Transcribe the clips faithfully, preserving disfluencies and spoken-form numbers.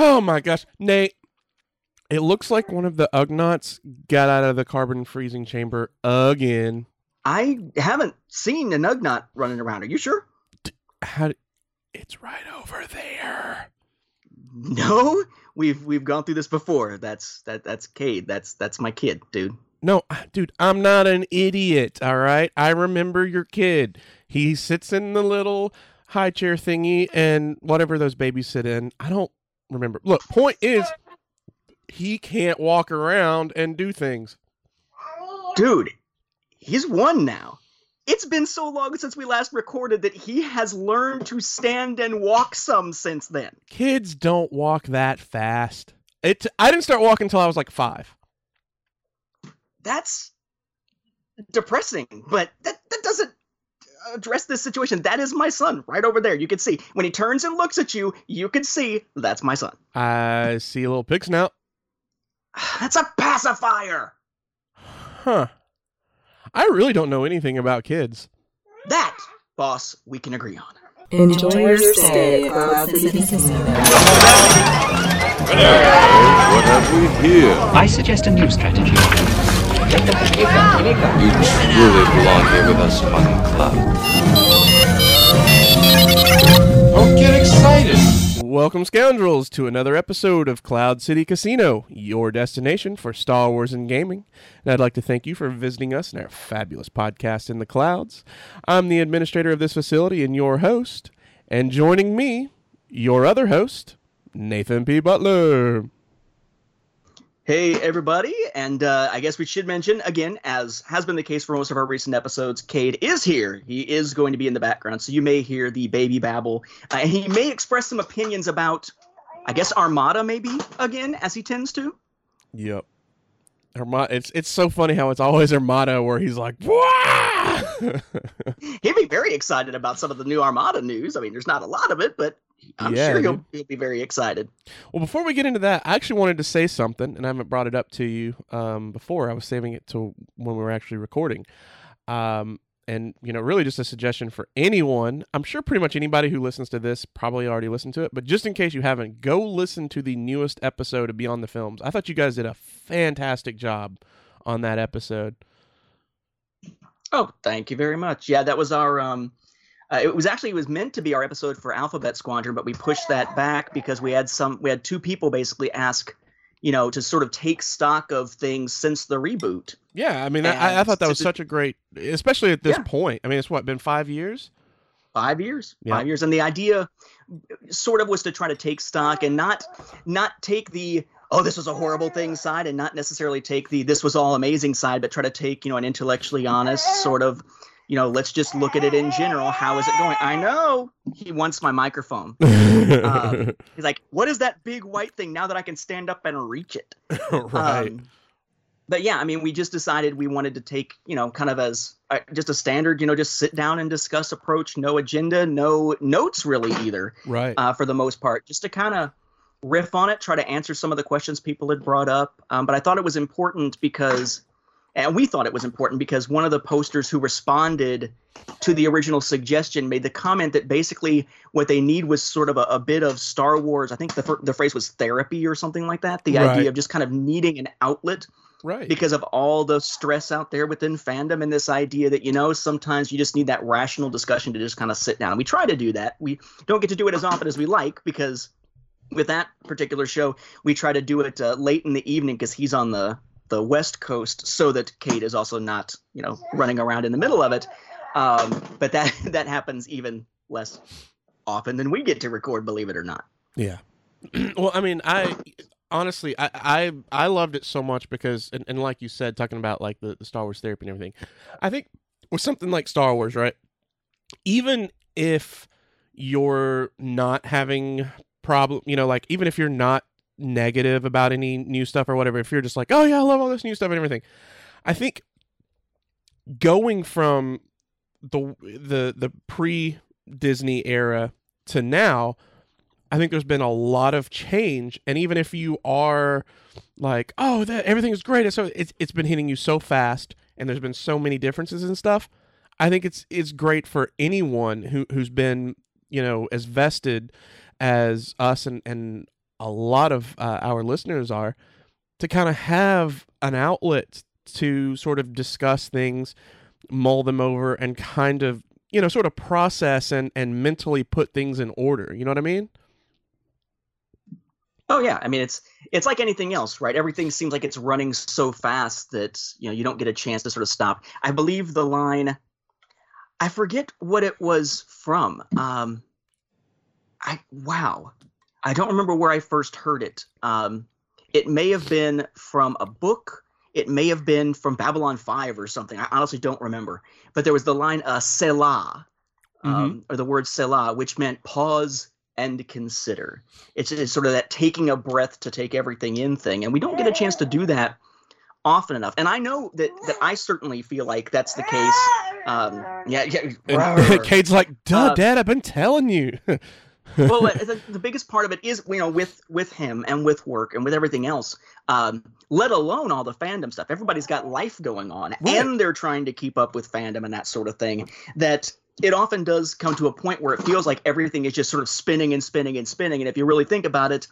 Oh my gosh, Nate. It looks like one of the Ugnaughts got out of the carbon freezing chamber again. I haven't seen an Ugnaught running around. Are you sure? D- how? Do- it's right over there. No, we've we've gone through this before. That's that that's Cade. That's that's my kid, dude. No, dude, I'm not an idiot. All right, I remember your kid. He sits in the little high chair thingy and whatever those babies sit in. I don't remember. Look, point is, he can't walk around and do things. Dude, he's one now. It's been so long since we last recorded that he has learned to stand and walk some since then. Kids don't walk that fast. It. I didn't start walking until I was like five. That's depressing, but that, that doesn't address this situation. That is my son right over there. You can see. When he turns and looks at you, you can see that's my son. I see a little pig snout. That's a pacifier. Huh. I really don't know anything about kids. That, boss, we can agree on. Enjoy, Enjoy your stay at Cloud City Casino. What have we here? I suggest a new strategy. You truly really belong here with us on Cloud. Don't get excited. Welcome, scoundrels, to another episode of Cloud City Casino, your destination for Star Wars and gaming. And I'd like to thank you for visiting us in our fabulous podcast in the clouds. I'm the administrator of this facility and your host. And joining me, your other host, Nathan P Butler. Hey, everybody. And uh, I guess we should mention, again, as has been the case for most of our recent episodes, Cade is here. He is going to be in the background, so you may hear the baby babble. Uh, he may express some opinions about, I guess, Armada, maybe, again, as he tends to. Yep. Armada. It's it's so funny how it's always Armada where he's like, "Wah!" He'd be very excited about some of the new Armada news. I mean, there's not a lot of it, but I'm yeah, sure he'll, he'll be very excited. Well, before we get into that, I actually wanted to say something, and I haven't brought it up to you um, before. I was saving it to when we were actually recording. Um, and, you know, really just a suggestion for anyone. I'm sure pretty much anybody who listens to this probably already listened to it, but just in case you haven't, go listen to the newest episode of Beyond the Films. I thought you guys did a fantastic job on that episode. Oh, thank you very much. Yeah, that was our... Um... Uh, it was actually it was meant to be our episode for Alphabet Squadron, but we pushed that back because we had some we had two people basically ask, you know, to sort of take stock of things since the reboot. Yeah, I mean, I, I thought that was such a great, especially at this yeah. point. I mean, it's what, been five years? Five years, yeah. five years, and the idea sort of was to try to take stock and not not take the oh this was a horrible thing side, and not necessarily take the this was all amazing side, but try to take you know an intellectually honest sort of. You know, let's just look at it in general. How is it going? I know he wants my microphone. um, he's like, what is that big white thing now that I can stand up and reach it? Right. Um, but yeah, I mean, we just decided we wanted to take, you know, kind of as uh, just a standard, you know, just sit down and discuss approach. No agenda, no notes really either. Right. Uh, for the most part, just to kind of riff on it, try to answer some of the questions people had brought up. Um, but I thought it was important because... And we thought it was important because one of the posters who responded to the original suggestion made the comment that basically what they need was sort of a, a bit of Star Wars. I think the the phrase was therapy or something like that. The right. idea of just kind of needing an outlet right. because of all the stress out there within fandom and this idea that, you know, sometimes you just need that rational discussion to just kind of sit down. And we try to do that. We don't get to do it as often as we like because with that particular show, we try to do it uh, late in the evening because he's on the – the West Coast so that Cade is also not, you know, running around in the middle of it. Um, but that, that happens even less often than we get to record, believe it or not. Yeah. Well, I mean, I honestly, I, I, I loved it so much because, and, and like you said, talking about like the, the Star Wars therapy and everything, I think with something like Star Wars, right? Even if you're not having problem, you know, like even if you're not negative about any new stuff or whatever, if you're just like, oh yeah, I love all this new stuff and everything, I think going from the the the pre-Disney era to now, I think there's been a lot of change. And even if you are like, oh, that everything is great, so it's it's been hitting you so fast, and there's been so many differences and stuff. I think it's it's great for anyone who who's been you know as vested as us and and a lot of uh, our listeners are, to kind of have an outlet to sort of discuss things, mull them over, and kind of, you know, sort of process and, and mentally put things in order. You know what I mean? Oh, yeah. I mean, it's it's like anything else, right? Everything seems like it's running so fast that, you know, you don't get a chance to sort of stop. I believe the line, I forget what it was from. Um, I wow. I don't remember where I first heard it. Um, it may have been from a book. It may have been from Babylon five or something. I honestly don't remember. But there was the line uh, Selah, um, mm-hmm. or the word Selah, which meant pause and consider. It's, it's sort of that taking a breath to take everything in thing. And we don't get a chance to do that often enough. And I know that, that I certainly feel like that's the case. Um, yeah, yeah. Cade's like, duh, uh, Dad, I've been telling you. Well, the, the biggest part of it is, you know, with with him and with work and with everything else, um, let alone all the fandom stuff. Everybody's got life going on, right, and they're trying to keep up with fandom and that sort of thing, that it often does come to a point where it feels like everything is just sort of spinning and spinning and spinning. And if you really think about it,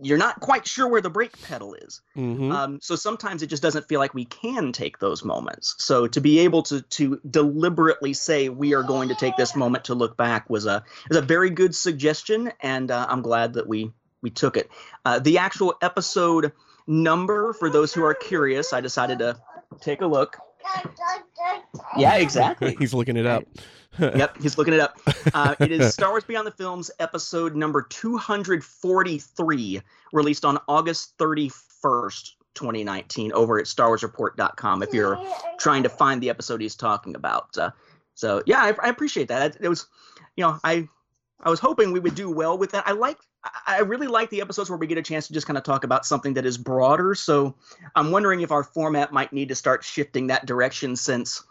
you're not quite sure where the brake pedal is. Mm-hmm. Um, so sometimes it just doesn't feel like we can take those moments. So to be able to to deliberately say we are going to take this moment to look back was a was a very good suggestion, and uh, I'm glad that we we took it. Uh, the actual episode number, for those who are curious, I decided to take a look. Yeah, exactly. He's looking it up. Yep, he's looking it up. Uh, it is Star Wars Beyond the Films episode number two hundred forty-three, released on August thirty-first, twenty nineteen, over at star wars report dot com if you're trying to find the episode he's talking about. Uh, so, yeah, I, I appreciate that. It was, you know, I I was hoping we would do well with that. I like, I really like the episodes where we get a chance to just kind of talk about something that is broader. So I'm wondering if our format might need to start shifting that direction, since,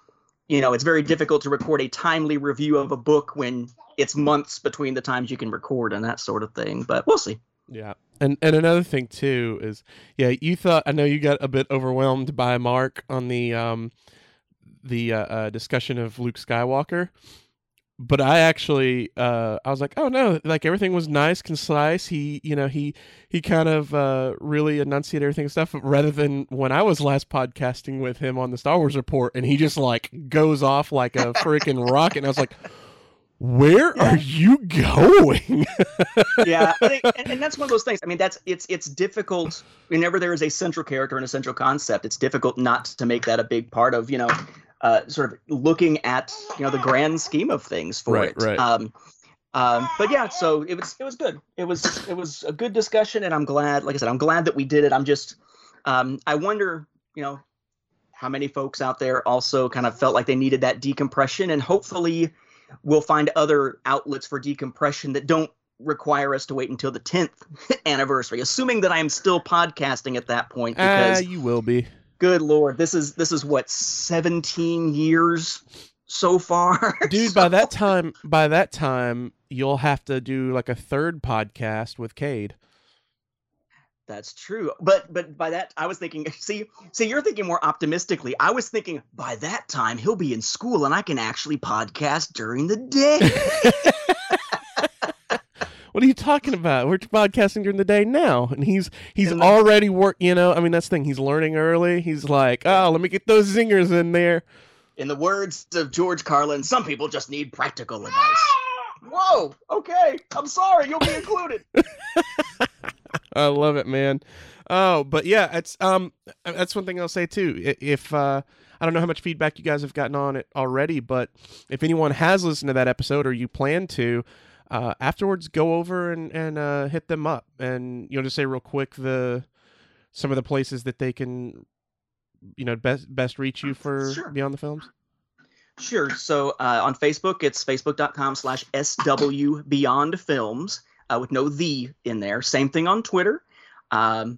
you know, it's very difficult to record a timely review of a book when it's months between the times you can record and that sort of thing. But we'll see. Yeah. And and another thing, too, is, yeah, you thought, I know you got a bit overwhelmed by Mark on the um, the uh, uh, discussion of Luke Skywalker. But I actually, uh, I was like, oh no, like everything was nice, concise. He, you know, he, he kind of uh, really enunciated everything and stuff, rather than when I was last podcasting with him on the Star Wars Report, and he just like goes off like a freaking rocket. And I was like, where yeah. are you going? Yeah. I think, and, and that's one of those things. I mean, that's, it's, it's difficult whenever there is a central character and a central concept. It's difficult not to make that a big part of, you know, Uh, sort of looking at, you know, the grand scheme of things for right, it. Right. Um, um, but yeah, so it was it was good. It was it was a good discussion, and I'm glad. Like I said, I'm glad that we did it. I'm just, um, I wonder, you know, how many folks out there also kind of felt like they needed that decompression, and hopefully, we'll find other outlets for decompression that don't require us to wait until the tenth anniversary. Assuming that I am still podcasting at that point, because uh, you will be. Good Lord, this is this is what, seventeen years so far. Dude, so... by that time, by that time, you'll have to do like a third podcast with Cade. That's true, but but by that, I was thinking. See, see, you're thinking more optimistically. I was thinking by that time he'll be in school and I can actually podcast during the day. What are you talking about? We're podcasting during the day now, and he's he's and already work. You know, I mean, that's the thing. He's learning early. He's like, oh, let me get those zingers in there. In the words of George Carlin, some people just need practical advice. Whoa, okay. I'm sorry. You'll be included. I love it, man. Oh, but yeah, it's um, that's one thing I'll say too. If uh, I don't know how much feedback you guys have gotten on it already, but if anyone has listened to that episode or you plan to. Uh, afterwards, go over and, and uh, hit them up, and you'll just say real quick the some of the places that they can, you know, best best reach you for sure. Beyond the Films. Sure. So uh, on Facebook, it's facebook dot com slash S W Beyond Films uh, with no the in there. Same thing on Twitter. Um,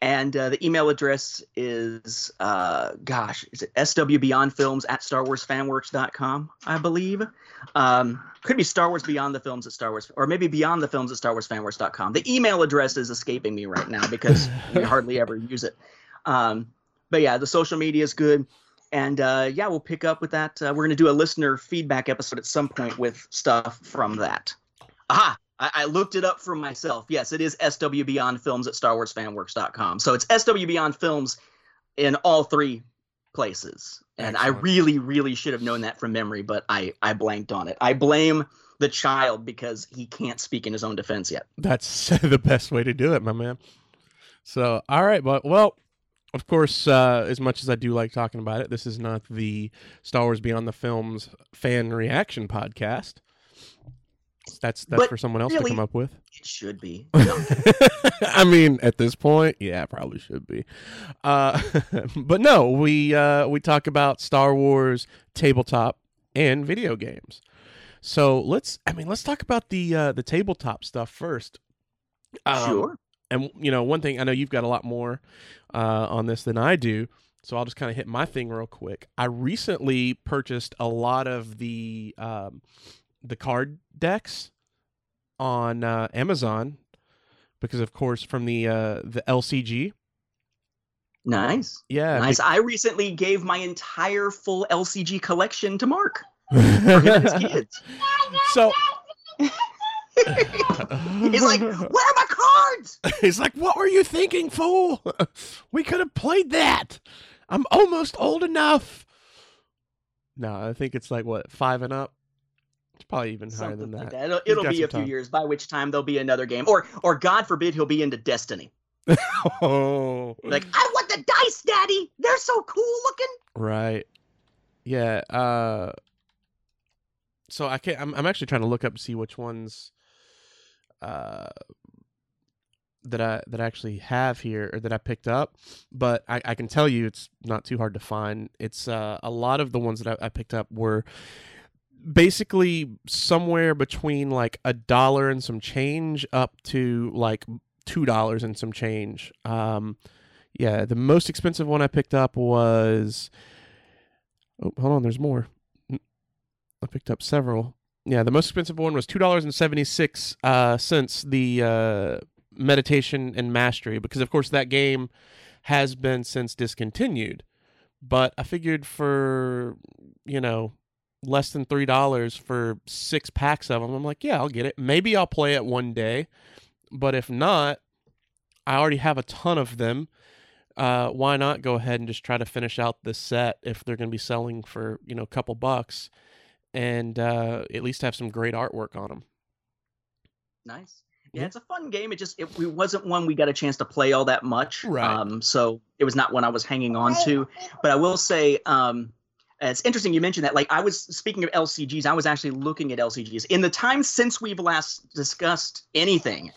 and uh, the email address is, uh, gosh, is it S W Beyond Films at Star Wars Fanworks dot com, I believe. Um, could be Star Wars Beyond the Films at Star Wars, or maybe Beyond the Films at Star Wars Fanworks dot com. The email address is escaping me right now because we hardly ever use it. Um, but yeah, the social media is good. And uh, yeah, we'll pick up with that. Uh, we're going to do a listener feedback episode at some point with stuff from that. Aha! I, I looked it up for myself. Yes, it is S W Beyond Films at Star Wars Fan Works dot com. So it's S W Beyond Films in all three places. And excellent. I really, really should have known that from memory, but I, I blanked on it. I blame the child because he can't speak in his own defense yet. That's the best way to do it, my man. So, all right, but well, of course, uh, as much as I do like talking about it, this is not the Star Wars Beyond the Films fan reaction podcast. That's that's but for someone else really, to come up with. It should be. No. I mean, at this point, yeah, probably should be. Uh, but no, we uh, we talk about Star Wars tabletop and video games. So let's, I mean, let's talk about the uh, the tabletop stuff first. Um, sure. And, you know, one thing, I know you've got a lot more uh, on this than I do, so I'll just kind of hit my thing real quick. I recently purchased a lot of the um, the card decks on uh, Amazon because, of course, from the uh, the L C G. Nice. Yeah. Nice. Be- I recently gave my entire full L C G collection to Mark. For him and his kids. So... He's like, where are my cards? He's like, what were you thinking, fool? We could have played that. I'm almost old enough. No, I think it's like, what, five and up? It's probably even something higher than that. Like that. It'll, it'll be a few time. years, by which time there'll be another game. Or, or God forbid, he'll be into Destiny. Oh. Like, I want the dice, Daddy. They're so cool looking. Right. Yeah. Uh, so I can't, I'm, I'm actually trying to look up to see which ones... Uh, that I that I actually have here or that I picked up, but I, I can tell you it's not too hard to find. It's uh, a lot of the ones that I, I picked up were basically somewhere between like a dollar and some change up to like two dollars and some change. Um, yeah, the most expensive one I picked up was. Oh, hold on, there's more. I picked up several. Yeah, the most expensive one was two dollars and seventy-six cents uh, since the uh, Meditation and Mastery, because, of course, that game has been since discontinued. But I figured for, you know, less than three dollars for six packs of them, I'm like, yeah, I'll get it. Maybe I'll play it one day. But if not, I already have a ton of them. Uh, why not go ahead and just try to finish out this set if they're going to be selling for, you know, a couple bucks? And uh, at least have some great artwork on them. Nice. Yeah, yeah. It's a fun game. It just it, it wasn't one we got a chance to play all that much. Right. Um, so it was not one I was hanging on to. But I will say, um, it's interesting you mentioned that. Like I was speaking of L C Gs, I was actually looking at L C Gs. In the time since we've last discussed anything,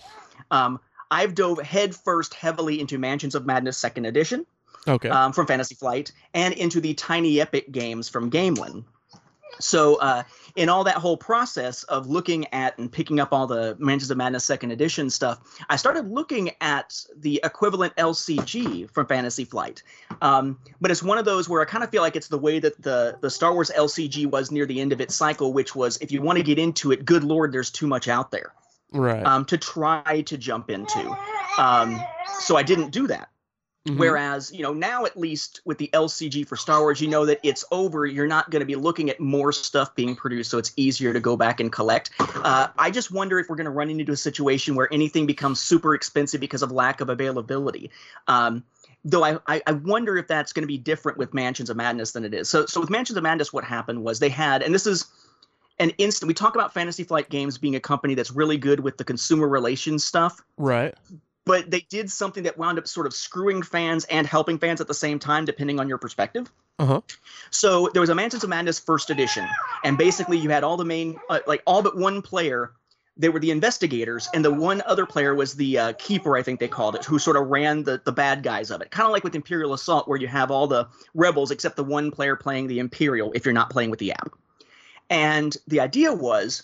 um, I've dove headfirst heavily into Mansions of Madness Second Edition, okay, um, from Fantasy Flight, and into the Tiny Epic Games from Gamelin. So uh, in all that whole process of looking at and picking up all the Mansions of Madness Second Edition stuff, I started looking at the equivalent L C G from Fantasy Flight. Um, but it's one of those where I kind of feel like it's the way that the, the Star Wars L C G was near the end of its cycle, which was if you want to get into it, good Lord, there's too much out there, right? Um, to try to jump into. Um, so I didn't do that. Mm-hmm. Whereas, you know, now at least with the L C G for Star Wars, you know that it's over. You're not going to be looking at more stuff being produced, so it's easier to go back and collect. Uh, I just wonder if we're going to run into a situation where anything becomes super expensive because of lack of availability. Um, though I, I, I wonder if that's going to be different with Mansions of Madness than it is. So, so with Mansions of Madness, what happened was they had, and this is an instant, we talk about Fantasy Flight Games being a company that's really good with the consumer relations stuff. Right. But they did something that wound up sort of screwing fans and helping fans at the same time, depending on your perspective. Uh-huh. So there was a Mansions of Madness First Edition, and basically you had all the main, uh, like all but one player. They were the investigators, and the one other player was the uh, keeper, I think they called it, who sort of ran the, the bad guys of it. Kind of like with Imperial Assault, where you have all the rebels except the one player playing the Imperial if you're not playing with the app. And the idea was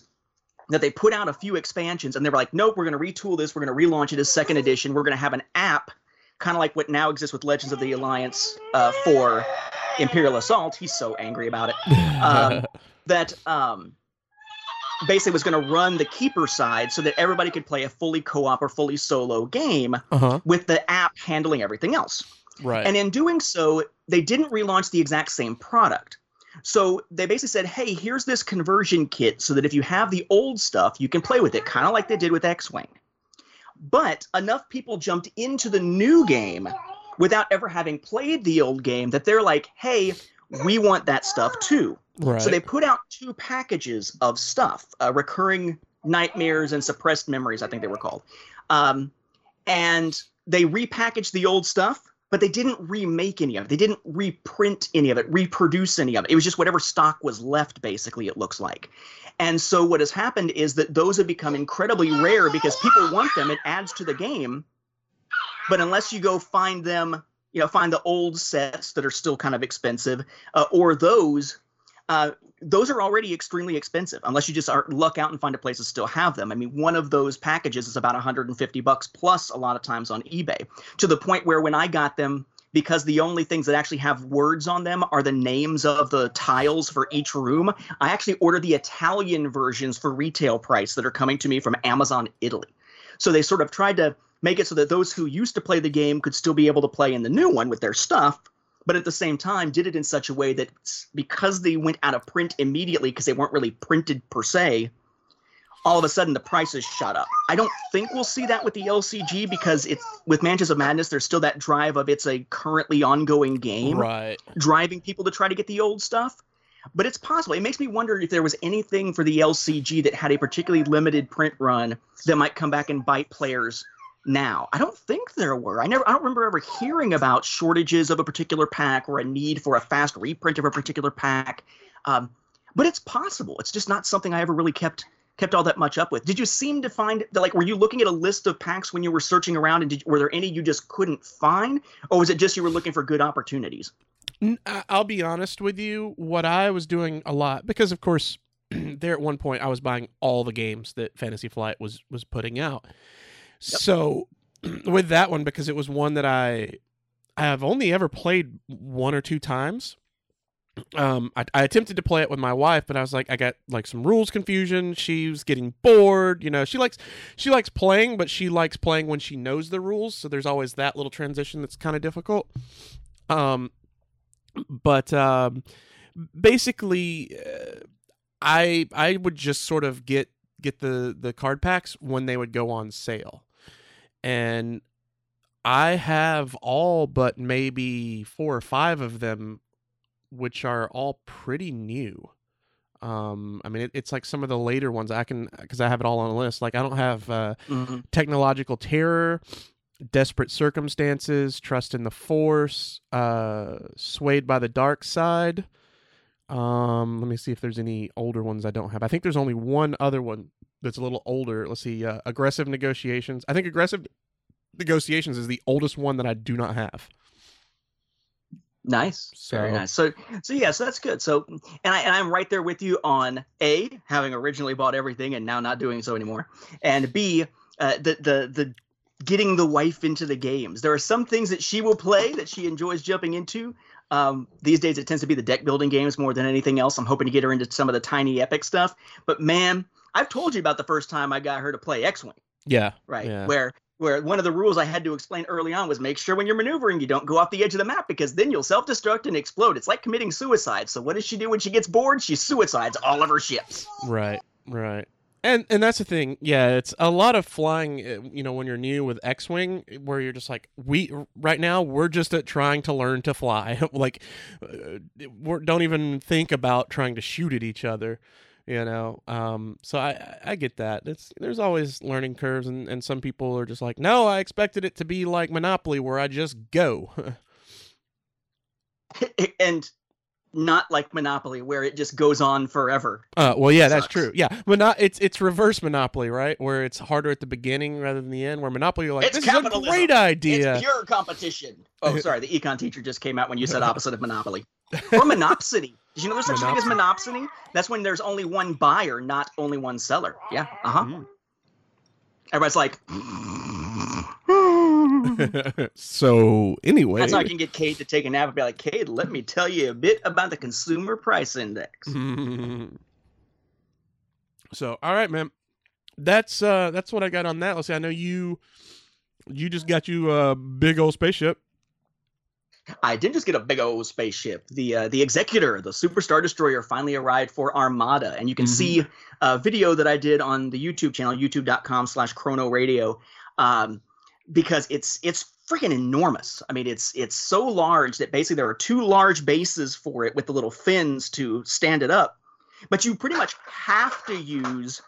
that they put out a few expansions, and they were like, nope, we're going to retool this, we're going to relaunch it as second edition, we're going to have an app, kind of like what now exists with Legends of the Alliance uh, for Imperial Assault, he's so angry about it, um, that um, basically was going to run the Keeper side so that everybody could play a fully co-op or fully solo game, uh-huh, with the app handling everything else. Right. And in doing so, they didn't relaunch the exact same product. So they basically said, hey, here's this conversion kit so that if you have the old stuff, you can play with it, kind of like they did with X-Wing. But enough people jumped into the new game without ever having played the old game that they're like, hey, we want that stuff too. Right. So they put out two packages of stuff, uh, Recurring Nightmares and Suppressed Memories, I think they were called. Um, and they repackaged the old stuff, but they didn't remake any of it. They didn't reprint any of it, reproduce any of it. It was just whatever stock was left, basically, it looks like. And so what has happened is that those have become incredibly rare because people want them. It adds to the game. But unless you go find them, you know, find the old sets that are still kind of expensive, uh, or those, uh, those are already extremely expensive unless you just are, luck out and find a place to still have them. I mean, one of those packages is about one hundred fifty bucks plus a lot of times on eBay, to the point where when I got them, because the only things that actually have words on them are the names of the tiles for each room, I actually ordered the Italian versions for retail price that are coming to me from Amazon Italy. So they sort of tried to make it so that those who used to play the game could still be able to play in the new one with their stuff, but at the same time did it in such a way that because they went out of print immediately because they weren't really printed per se, all of a sudden the prices shot up. I don't think we'll see that with the L C G because it's with Mansions of Madness, there's still that drive of it's a currently ongoing game, right, driving people to try to get the old stuff. But it's possible. It makes me wonder if there was anything for the L C G that had a particularly limited print run that might come back and bite players now. I don't think there were. I never. I don't remember ever hearing about shortages of a particular pack or a need for a fast reprint of a particular pack. Um, but it's possible. It's just not something I ever really kept kept all that much up with. Did you seem to find that, like, were you looking at a list of packs when you were searching around, and did, were there any you just couldn't find, or was it just you were looking for good opportunities? I'll be honest with you. What I was doing a lot, because of course, there at one point I was buying all the games that Fantasy Flight was was putting out. Yep. So with that one, because it was one that I I have only ever played one or two times. Um, I, I attempted to play it with my wife, but I was like, I got like some rules confusion. She was getting bored. You know, she likes she likes playing, but she likes playing when she knows the rules. So there's always that little transition that's kind of difficult. Um, but um, basically, uh, I I would just sort of get. get the the card packs when they would go on sale, and I have all but maybe four or five of them, which are all pretty new. um I mean, it, it's like some of the later ones I can, because I have it all on a list. Like I don't have uh mm-hmm. Technological Terror, Desperate Circumstances, Trust in the Force, uh Swayed by the Dark Side. Um, let me see if there's any older ones I don't have. I think there's only one other one that's a little older. Let's see, uh, Aggressive Negotiations. I think Aggressive Negotiations is the oldest one that I do not have. Nice. So. Very nice. So, so yeah, so that's good. So, and I, and I'm right there with you on A, having originally bought everything and now not doing so anymore. And B, uh, the, the, the, getting the wife into the games. There are some things that she will play that she enjoys jumping into. Um, these days, it tends to be the deck building games more than anything else. I'm hoping to get her into some of the Tiny Epic stuff. But man, I've told you about the first time I got her to play X-Wing. Yeah. Right. Yeah. Where where one of the rules I had to explain early on was make sure when you're maneuvering, you don't go off the edge of the map because then you'll self-destruct and explode. It's like committing suicide. So what does she do when she gets bored? She suicides all of her ships. Right. Right. And and that's the thing, yeah, it's a lot of flying, you know, when you're new with X-Wing, where you're just like, we, right now, we're just at trying to learn to fly. Like, we don't even think about trying to shoot at each other, you know, um, so I, I get that. It's There's always learning curves, and, and some people are just like, no, I expected it to be like Monopoly, where I just go. And... not like Monopoly, where it just goes on forever. Uh, well, yeah, that's true. Yeah, Mono- it's it's reverse Monopoly, right? Where it's harder at the beginning rather than the end. Where Monopoly, you're like, it's this capitalism. Is a great idea. It's pure competition. Oh, sorry, the econ teacher just came out when you said opposite of Monopoly. Or Monopsony. Did you know there's such a thing as Monopsony? That's when there's only one buyer, not only one seller. Yeah, uh-huh. Mm. Everybody's like... So anyway, that's how I can get Cade to take a nap and be like, Cade, let me tell you a bit about the consumer price index. So all right, man, that's uh that's what I got on that. Let's see, I know you you just got you a big old spaceship. I didn't just get a big old spaceship. The uh, the Executor, the Super Star Destroyer, finally arrived for Armada. And you can mm-hmm. see a video that I did on the YouTube channel, youtube dot com slash Chrono Radio, um, because it's it's freaking enormous. I mean, it's it's so large that basically there are two large bases for it with the little fins to stand it up. But you pretty much have to use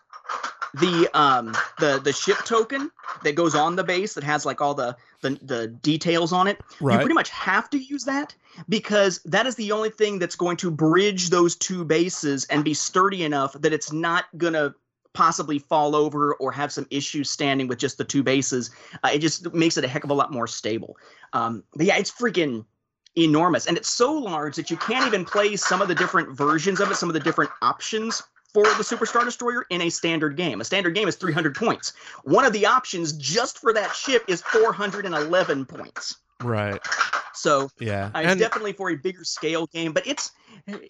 the um the the ship token that goes on the base that has like all the the, the details on it. Right. You pretty much have to use that because that is the only thing that's going to bridge those two bases and be sturdy enough that it's not gonna possibly fall over or have some issues standing with just the two bases. Uh, it just makes it a heck of a lot more stable. Um, but yeah, it's freaking enormous, and it's so large that you can't even play some of the different versions of it, some of the different options for the Super Star Destroyer in a standard game. A standard game is three hundred points. One of the options just for that ship is four hundred eleven points. Right. So yeah, uh, it's and... definitely for a bigger scale game, but it's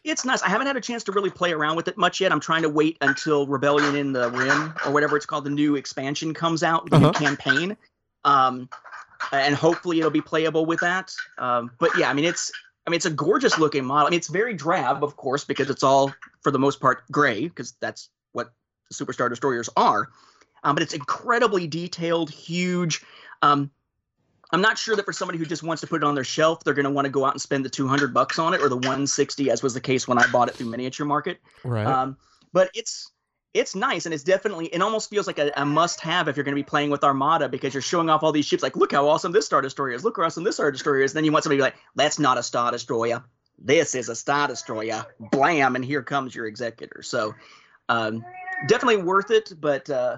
it's nice. I haven't had a chance to really play around with it much yet. I'm trying to wait until Rebellion in the Rim or whatever it's called, the new expansion comes out, the uh-huh. new campaign. Um, and hopefully it'll be playable with that. Um, but yeah, I mean, it's I mean, it's a gorgeous looking model. I mean, it's very drab, of course, because it's all, for the most part, gray, because that's what Super Star Destroyers are. Um, but it's incredibly detailed, huge. Um, I'm not sure that for somebody who just wants to put it on their shelf, they're going to want to go out and spend the two hundred bucks on it, or the one sixty, as was the case when I bought it through Miniature Market. Right. Um, but it's it's nice, and it's definitely, it almost feels like a, a must-have if you're going to be playing with Armada, because you're showing off all these ships, like, look how awesome this Star Destroyer is, look how awesome this Star Destroyer is, and then you want somebody to be like, that's not a Star Destroyer, this is a Star Destroyer, blam, and here comes your Executor. So, um, definitely worth it, but uh,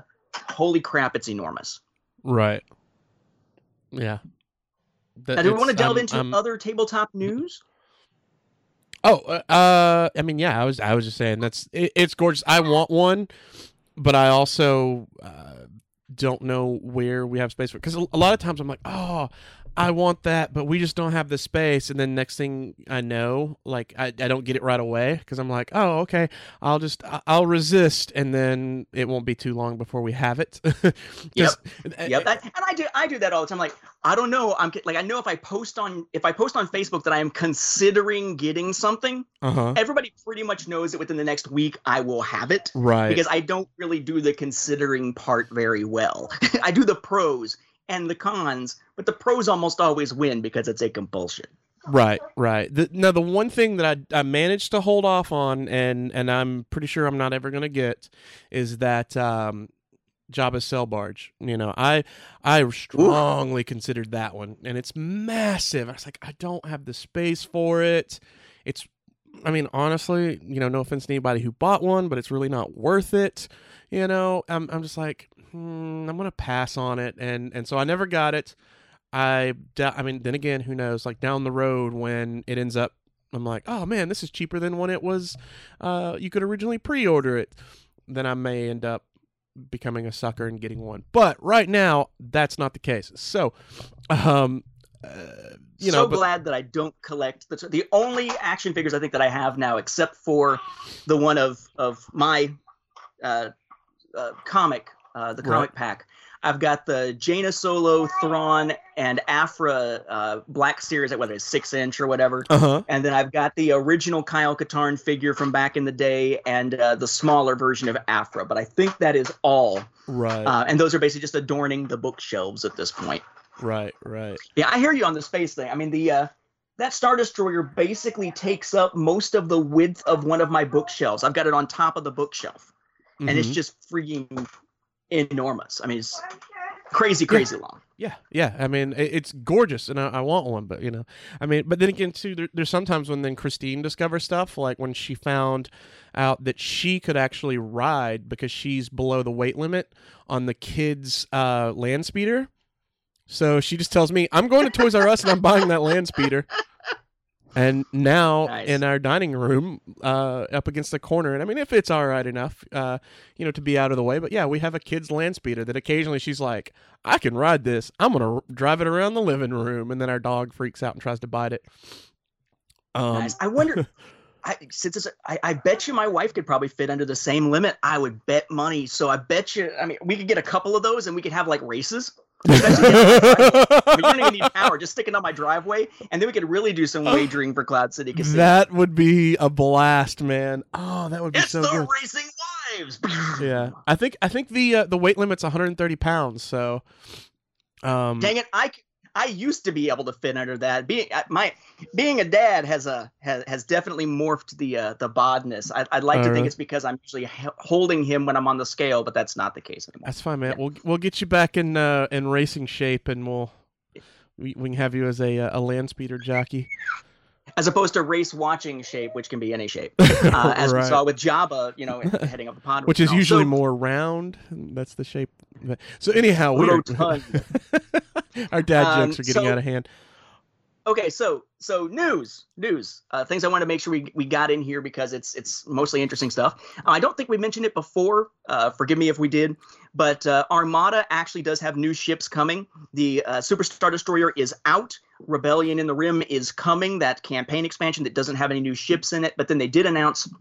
holy crap, it's enormous. Right. Yeah. The, now, do we want to delve um, into um, other tabletop news? Oh, uh, I mean, yeah, I was, I was just saying that's, it, it's gorgeous. I want one, but I also uh, don't know where we have space for it. Because a lot of times I'm like, oh, I want that, but we just don't have the space. And then next thing I know, like, I, I don't get it right away because I'm like, oh, okay, I'll just, I'll resist. And then it won't be too long before we have it. yep. Yep. I, and I do, I do that all the time. Like, I don't know. I'm like, I know if I post on if I post on Facebook that I am considering getting something, uh-huh. everybody pretty much knows that within the next week I will have it. Right. Because I don't really do the considering part very well. I do the pros and the cons, but the pros almost always win because it's a compulsion. Right, right. The, now, the one thing that I, I managed to hold off on, and and I'm pretty sure I'm not ever going to get, is that um, Jabba's Cell Barge. You know, I I strongly Ooh. considered that one, and it's massive. I was like, I don't have the space for it. It's, I mean, honestly, you know, no offense to anybody who bought one, but it's really not worth it. You know, I'm I'm just like, hmm, I'm going to pass on it. And, and so I never got it. I, I mean, then again, who knows, like down the road when it ends up, I'm like, oh man, this is cheaper than when it was, uh, you could originally pre-order it. Then I may end up becoming a sucker and getting one. But right now that's not the case. So, um, uh, you know, so but, glad that I don't collect the, the only action figures I think that I have now, except for the one of, of my, uh, uh comic, Uh, the comic right. pack. I've got the Jaina Solo, Thrawn, and Afra uh, Black Series, whether it's six inch or whatever. Uh-huh. And then I've got the original Kyle Katarn figure from back in the day, and uh, the smaller version of Afra. But I think that is all. Right. Uh, and those are basically just adorning the bookshelves at this point. Right. Right. Yeah, I hear you on the space thing. I mean, the uh, that Star Destroyer basically takes up most of the width of one of my bookshelves. I've got it on top of the bookshelf, mm-hmm. and it's just freaking enormous. I mean, it's crazy, crazy yeah. long. Yeah, yeah. I mean, it, it's gorgeous, and I, I want one. But you know, I mean, but then again, too, there, there's sometimes when then Christine discovers stuff, like when she found out that she could actually ride because she's below the weight limit on the kids' uh, land speeder. So she just tells me, "I'm going to Toys R Us and I'm buying that land speeder." And now nice. in our dining room, uh, up against the corner, and I mean, if it's all right enough, uh, you know, to be out of the way, but yeah, we have a kid's land speeder that occasionally she's like, I can ride this. I'm going to r- drive it around the living room. And then our dog freaks out and tries to bite it. Um, nice. I wonder, I, since it's, I, I bet you my wife could probably fit under the same limit. I would bet money. So I bet you, I mean, we could get a couple of those and we could have like races. Especially if you're going to need power. Just stick it on my driveway, and then we could really do some wagering for Cloud City Casino. That would be a blast, man. Oh, that would be it's so good. It's the racing wives. Yeah, I think I think the uh, the weight limit's one hundred thirty pounds. So, um, dang it, I I used to be able to fit under that. Being my being a dad has a has, has definitely morphed the uh, the bodness. I, I'd like All to right. think it's because I'm usually holding him when I'm on the scale, but that's not the case anymore. That's fine, man. Yeah. We'll we'll get you back in uh, in racing shape, and we'll we, we can have you as a a land speeder jockey, as opposed to race watching shape, which can be any shape, uh, as right. we saw with Jabba, you know, heading up the pod, which is usually so, more round. That's the shape. So anyhow, we're our dad jokes um, are getting so, out of hand. Okay, so so news, news, uh, things I want to make sure we we got in here because it's it's mostly interesting stuff. Uh, I don't think we mentioned it before. Uh, forgive me if we did, but uh, Armada actually does have new ships coming. The uh, Super Star Destroyer is out. Rebellion in the Rim is coming, that campaign expansion that doesn't have any new ships in it, but then they did announce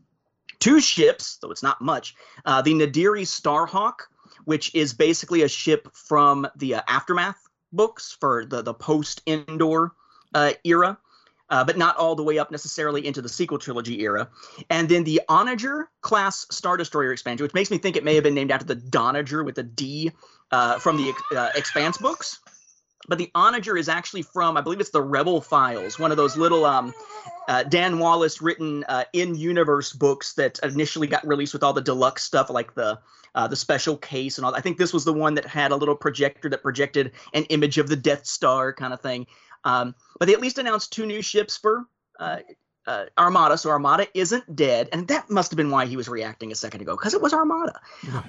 two ships, though it's not much. Uh, the Nadiri Starhawk, which is basically a ship from the uh, Aftermath books for the, the post-Endor uh, era, uh, but not all the way up necessarily into the sequel trilogy era. And then the Onager class Star Destroyer expansion, which makes me think it may have been named after the Donager with a D uh, from the uh, Expanse books. But the Onager is actually from, I believe it's the Rebel Files, one of those little um, uh, Dan Wallace written uh, in-universe books that initially got released with all the deluxe stuff, like the uh, the special case and all. I think this was the one that had a little projector that projected an image of the Death Star kind of thing. Um, but they at least announced two new ships for uh, uh, Armada, so Armada isn't dead. And that must have been why he was reacting a second ago, because it was Armada.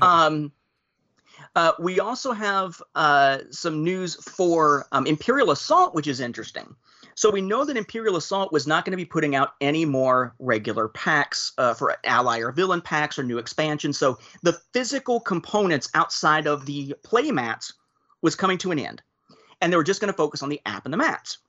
um Uh, we also have uh, some news for um, Imperial Assault, which is interesting. So we know that Imperial Assault was not going to be putting out any more regular packs uh, for ally or villain packs or new expansions. So the physical components outside of the play mats was coming to an end. And they were just going to focus on the app and the mats.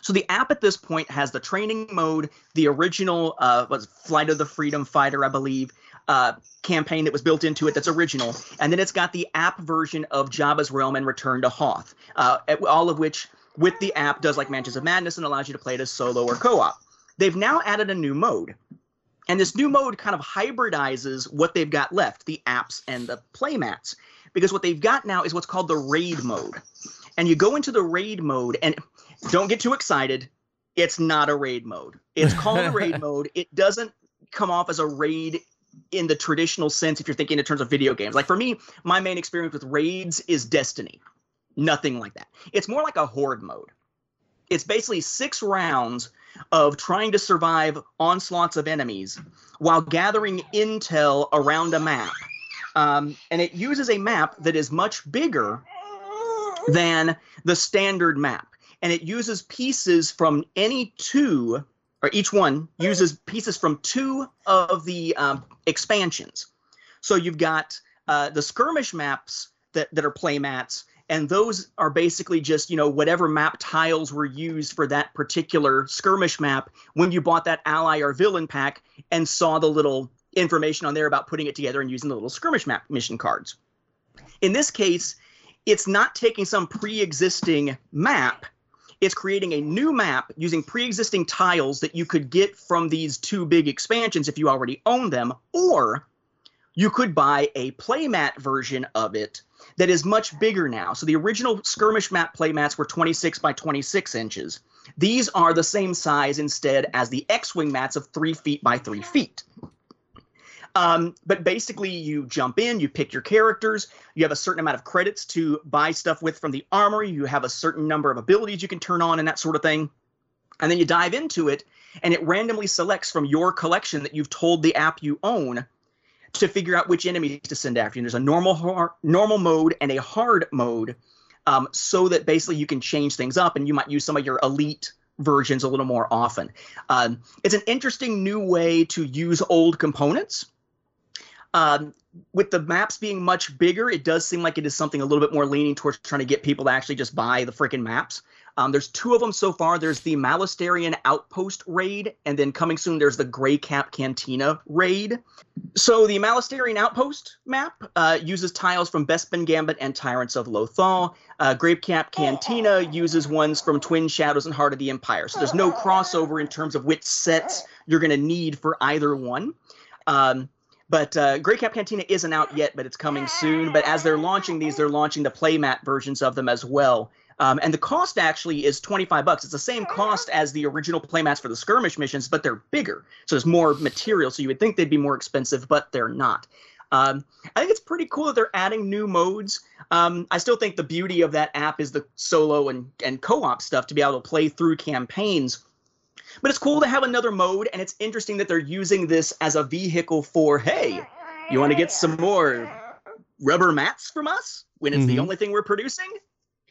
So the app at this point has the training mode, the original uh, was Flight of the Freedom Fighter, I believe, uh, campaign that was built into it that's original. And then it's got the app version of Jabba's Realm and Return to Hoth, uh, all of which with the app does like Mansions of Madness and allows you to play it as solo or co-op. They've now added a new mode. And this new mode kind of hybridizes what they've got left, the apps and the playmats, because what they've got now is what's called the raid mode. And you go into the raid mode, and don't get too excited. It's not a raid mode. It's called a raid mode. It doesn't come off as a raid in the traditional sense if you're thinking in terms of video games. Like for me, my main experience with raids is Destiny. Nothing like that. It's more like a horde mode. It's basically six rounds of trying to survive onslaughts of enemies while gathering intel around a map. Um, and it uses a map that is much bigger than the standard map. And it uses pieces from any two, or each one uses pieces from two of the um, expansions. So you've got uh, the skirmish maps that, that are play mats, and those are basically just, you know, whatever map tiles were used for that particular skirmish map when you bought that ally or villain pack and saw the little information on there about putting it together and using the little skirmish map mission cards. In this case, it's not taking some pre-existing map. It's creating a new map using pre-existing tiles that you could get from these two big expansions if you already own them, or you could buy a playmat version of it that is much bigger now. So the original skirmish map playmats were twenty-six by twenty-six inches. These are the same size instead as the X-Wing mats of three feet by three feet. Um, but basically, you jump in, you pick your characters, you have a certain amount of credits to buy stuff with from the armory, you have a certain number of abilities you can turn on and that sort of thing. And then you dive into it, and it randomly selects from your collection that you've told the app you own to figure out which enemies to send after you. And there's a normal hard, normal mode and a hard mode, um, so that basically you can change things up, and you might use some of your elite versions a little more often. Um, it's an interesting new way to use old components. Um, with the maps being much bigger, it does seem like it is something a little bit more leaning towards trying to get people to actually just buy the freaking maps. Um, there's two of them so far. There's the Malastarian Outpost raid, and then coming soon, there's the Grapecap Cantina raid. So the Malastarian Outpost map uh, uses tiles from Bespin Gambit and Tyrants of Lothal. Uh, Grapecap Cantina uses ones from Twin Shadows and Heart of the Empire. So there's no crossover in terms of which sets you're going to need for either one. Um, But uh, Grapecap Cantina isn't out yet, but it's coming soon. But as they're launching these, they're launching the playmat versions of them as well. Um, and the cost actually is twenty-five bucks. It's the same cost as the original playmats for the skirmish missions, but they're bigger. So there's more material, so you would think they'd be more expensive, but they're not. Um, I think it's pretty cool that they're adding new modes. Um, I still think the beauty of that app is the solo and, and co-op stuff to be able to play through campaigns. But it's cool to have another mode, and it's interesting that they're using this as a vehicle for, hey, you want to get some more rubber mats from us when it's mm-hmm. the only thing we're producing?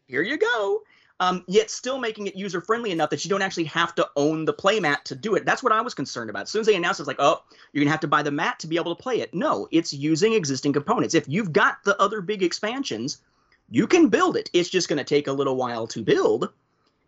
Here you go. Um, yet still making it user-friendly enough that you don't actually have to own the playmat to do it. That's what I was concerned about. As soon as they announced it, it's like, oh, you're going to have to buy the mat to be able to play it. No, it's using existing components. If you've got the other big expansions, you can build it. It's just going to take a little while to build.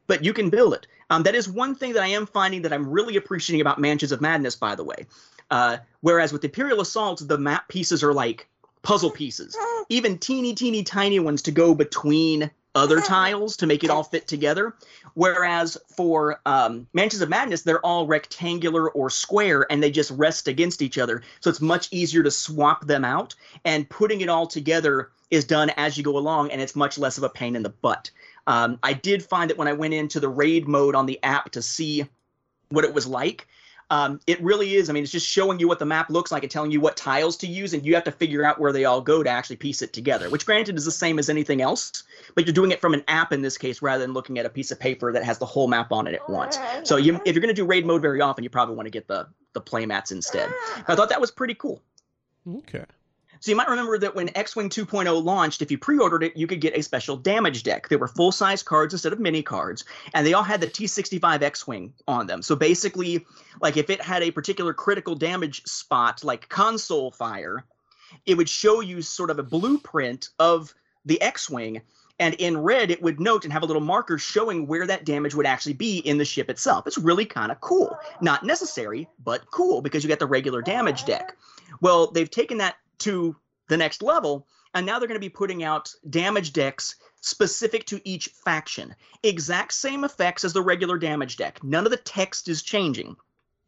But you can build it. Um, that is one thing that I am finding that I'm really appreciating about Mansions of Madness, by the way. Uh, whereas with Imperial Assault, the map pieces are like puzzle pieces. Even teeny, teeny, tiny ones to go between other tiles to make it all fit together. Whereas for um, Mansions of Madness, they're all rectangular or square, and they just rest against each other. So it's much easier to swap them out. And putting it all together is done as you go along, and it's much less of a pain in the butt. Um, I did find that when I went into the raid mode on the app to see what it was like, um, it really is. I mean, it's just showing you what the map looks like and telling you what tiles to use, and you have to figure out where they all go to actually piece it together, which granted is the same as anything else, but you're doing it from an app in this case rather than looking at a piece of paper that has the whole map on it at once. So you, if you're going to do raid mode very often, you probably want to get the, the play mats instead. I thought that was pretty cool. Okay. So you might remember that when X-Wing two point oh launched, if you pre-ordered it, you could get a special damage deck. They were full-size cards instead of mini cards, and they all had the T sixty-five X-Wing on them. So basically, like if it had a particular critical damage spot, like console fire, it would show you sort of a blueprint of the X-Wing, and in red it would note and have a little marker showing where that damage would actually be in the ship itself. It's really kind of cool. Not necessary, but cool, because you got the regular damage deck. Well, they've taken that to the next level, and now they're going to be putting out damage decks specific to each faction. Exact same effects as the regular damage deck. None of the text is changing.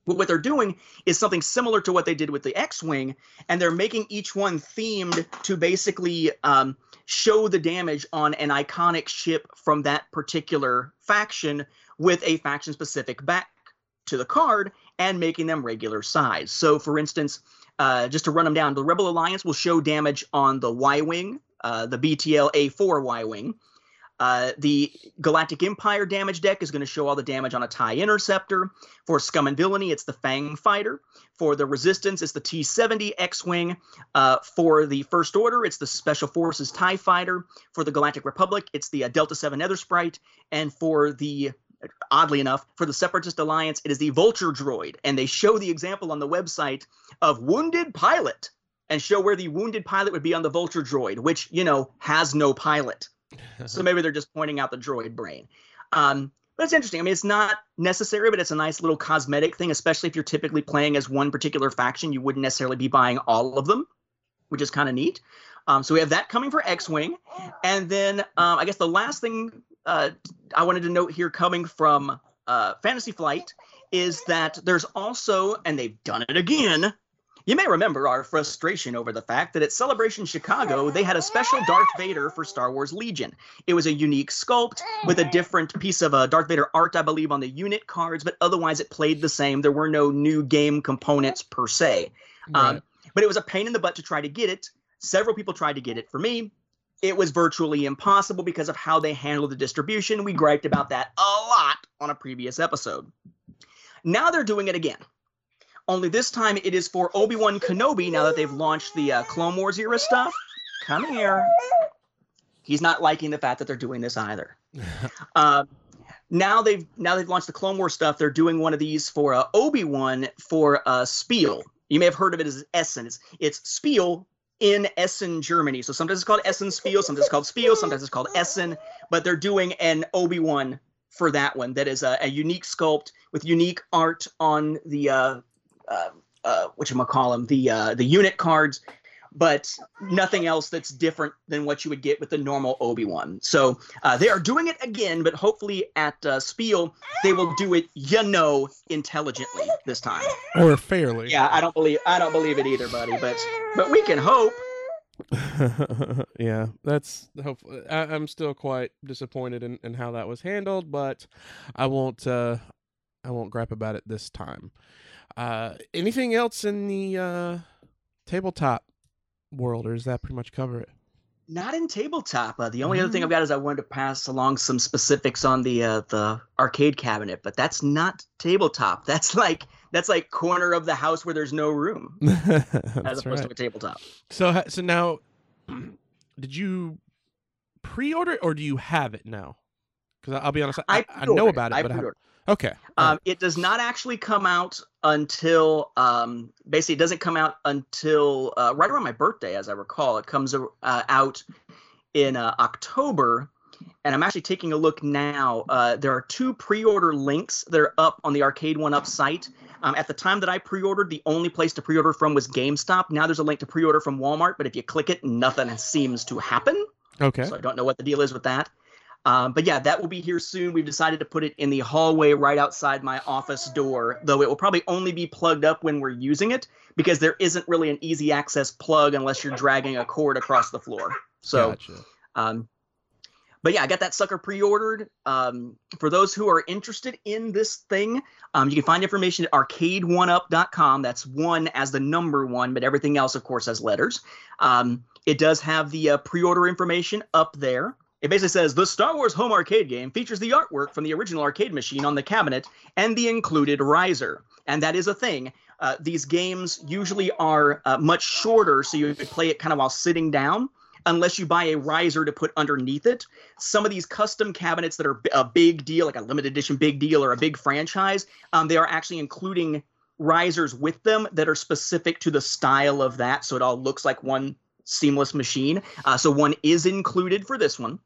But what they're doing is something similar to what they did with the X-Wing, and they're making each one themed to basically um, show the damage on an iconic ship from that particular faction with a faction-specific back to the card and making them regular size. So, for instance, Uh, just to run them down, the Rebel Alliance will show damage on the Y-Wing, uh, the B T L A four Y-Wing. Uh, the Galactic Empire damage deck is going to show all the damage on a TIE Interceptor. For Scum and Villainy, it's the Fang Fighter. For the Resistance, it's the T seventy X-Wing. Uh, for the First Order, it's the Special Forces TIE Fighter. For the Galactic Republic, it's the uh, Delta seven Nethersprite. And for the... Oddly enough, for the Separatist Alliance, it is the Vulture Droid, and they show the example on the website of Wounded Pilot, and show where the Wounded Pilot would be on the Vulture Droid, which, you know, has no pilot. So maybe they're just pointing out the droid brain. Um, but it's interesting. I mean, it's not necessary, but it's a nice little cosmetic thing, especially if you're typically playing as one particular faction. You wouldn't necessarily be buying all of them, which is kind of neat. Um, so we have that coming for X-Wing. And then uh, I guess the last thing Uh, I wanted to note here coming from uh, Fantasy Flight is that there's also, and they've done it again, you may remember our frustration over the fact that at Celebration Chicago, they had a special Darth Vader for Star Wars Legion. It was a unique sculpt with a different piece of uh, Darth Vader art, I believe, on the unit cards, but otherwise it played the same. There were no new game components per se. Um, right. But it was a pain in the butt to try to get it. Several people tried to get it for me. It was virtually impossible because of how they handled the distribution. We griped about that a lot on a previous episode. Now they're doing it again. Only this time it is for Obi-Wan Kenobi, now that they've launched the uh, Clone Wars era stuff. Come here. He's not liking the fact that they're doing this either. uh, now, they've, now they've launched the Clone Wars stuff. They're doing one of these for uh, Obi-Wan for uh, Spiel. You may have heard of it as Essen. It's, it's Spiel in Essen, Germany. So sometimes it's called Essen Spiel, sometimes it's called Spiel, sometimes it's called Essen. But they're doing an Obi-Wan for that one. That is a, a unique sculpt with unique art on the uh, uh, uh, whatchamacallem, the uh, the unit cards, but nothing else that's different than what you would get with the normal Obi-Wan. So uh, they are doing it again, but hopefully at uh, Spiel, they will do it, you know, intelligently this time. Or fairly. Yeah, I don't believe I don't believe it either, buddy, but but we can hope. Yeah, that's hopefully. I, I'm still quite disappointed in, in how that was handled, but I won't uh, I won't gripe about it this time. Uh, anything else in the uh, tabletop world, or does that pretty much cover it? Not in tabletop. Uh, the only mm. other thing I've got is I wanted to pass along some specifics on the uh, the arcade cabinet, but that's not tabletop. That's like that's like corner of the house where there's no room, as opposed right. to a tabletop. So so now, did you pre-order it, or do you have it now? Because I'll be honest, I, I, I know about it, I but I haven't. Okay. Um, right. It does not actually come out until um, basically it doesn't come out until uh, right around my birthday, as I recall. It comes uh, out in uh, October, and I'm actually taking a look now. Uh, there are two pre-order links that are up on the Arcade One Up site. Um, at the time that I pre-ordered, the only place to pre-order from was GameStop. Now there's a link to pre-order from Walmart, but if you click it, nothing seems to happen. Okay. So I don't know what the deal is with that. Um, but yeah, that will be here soon. We've decided to put it in the hallway right outside my office door, though it will probably only be plugged up when we're using it, because there isn't really an easy access plug unless you're dragging a cord across the floor. So, gotcha. um, but yeah, I got that sucker pre-ordered. Um, for those who are interested in this thing, um, you can find information at arcade one up dot com. That's one as the number one, but everything else, of course, has letters. Um, it does have the uh, pre-order information up there. It basically says, the Star Wars home arcade game features the artwork from the original arcade machine on the cabinet and the included riser. And that is a thing. Uh, these games usually are uh, much shorter, so you could play it kind of while sitting down, unless you buy a riser to put underneath it. Some of these custom cabinets that are a big deal, like a limited edition big deal or a big franchise, um, they are actually including risers with them that are specific to the style of that, so it all looks like one seamless machine. Uh, so one is included for this one.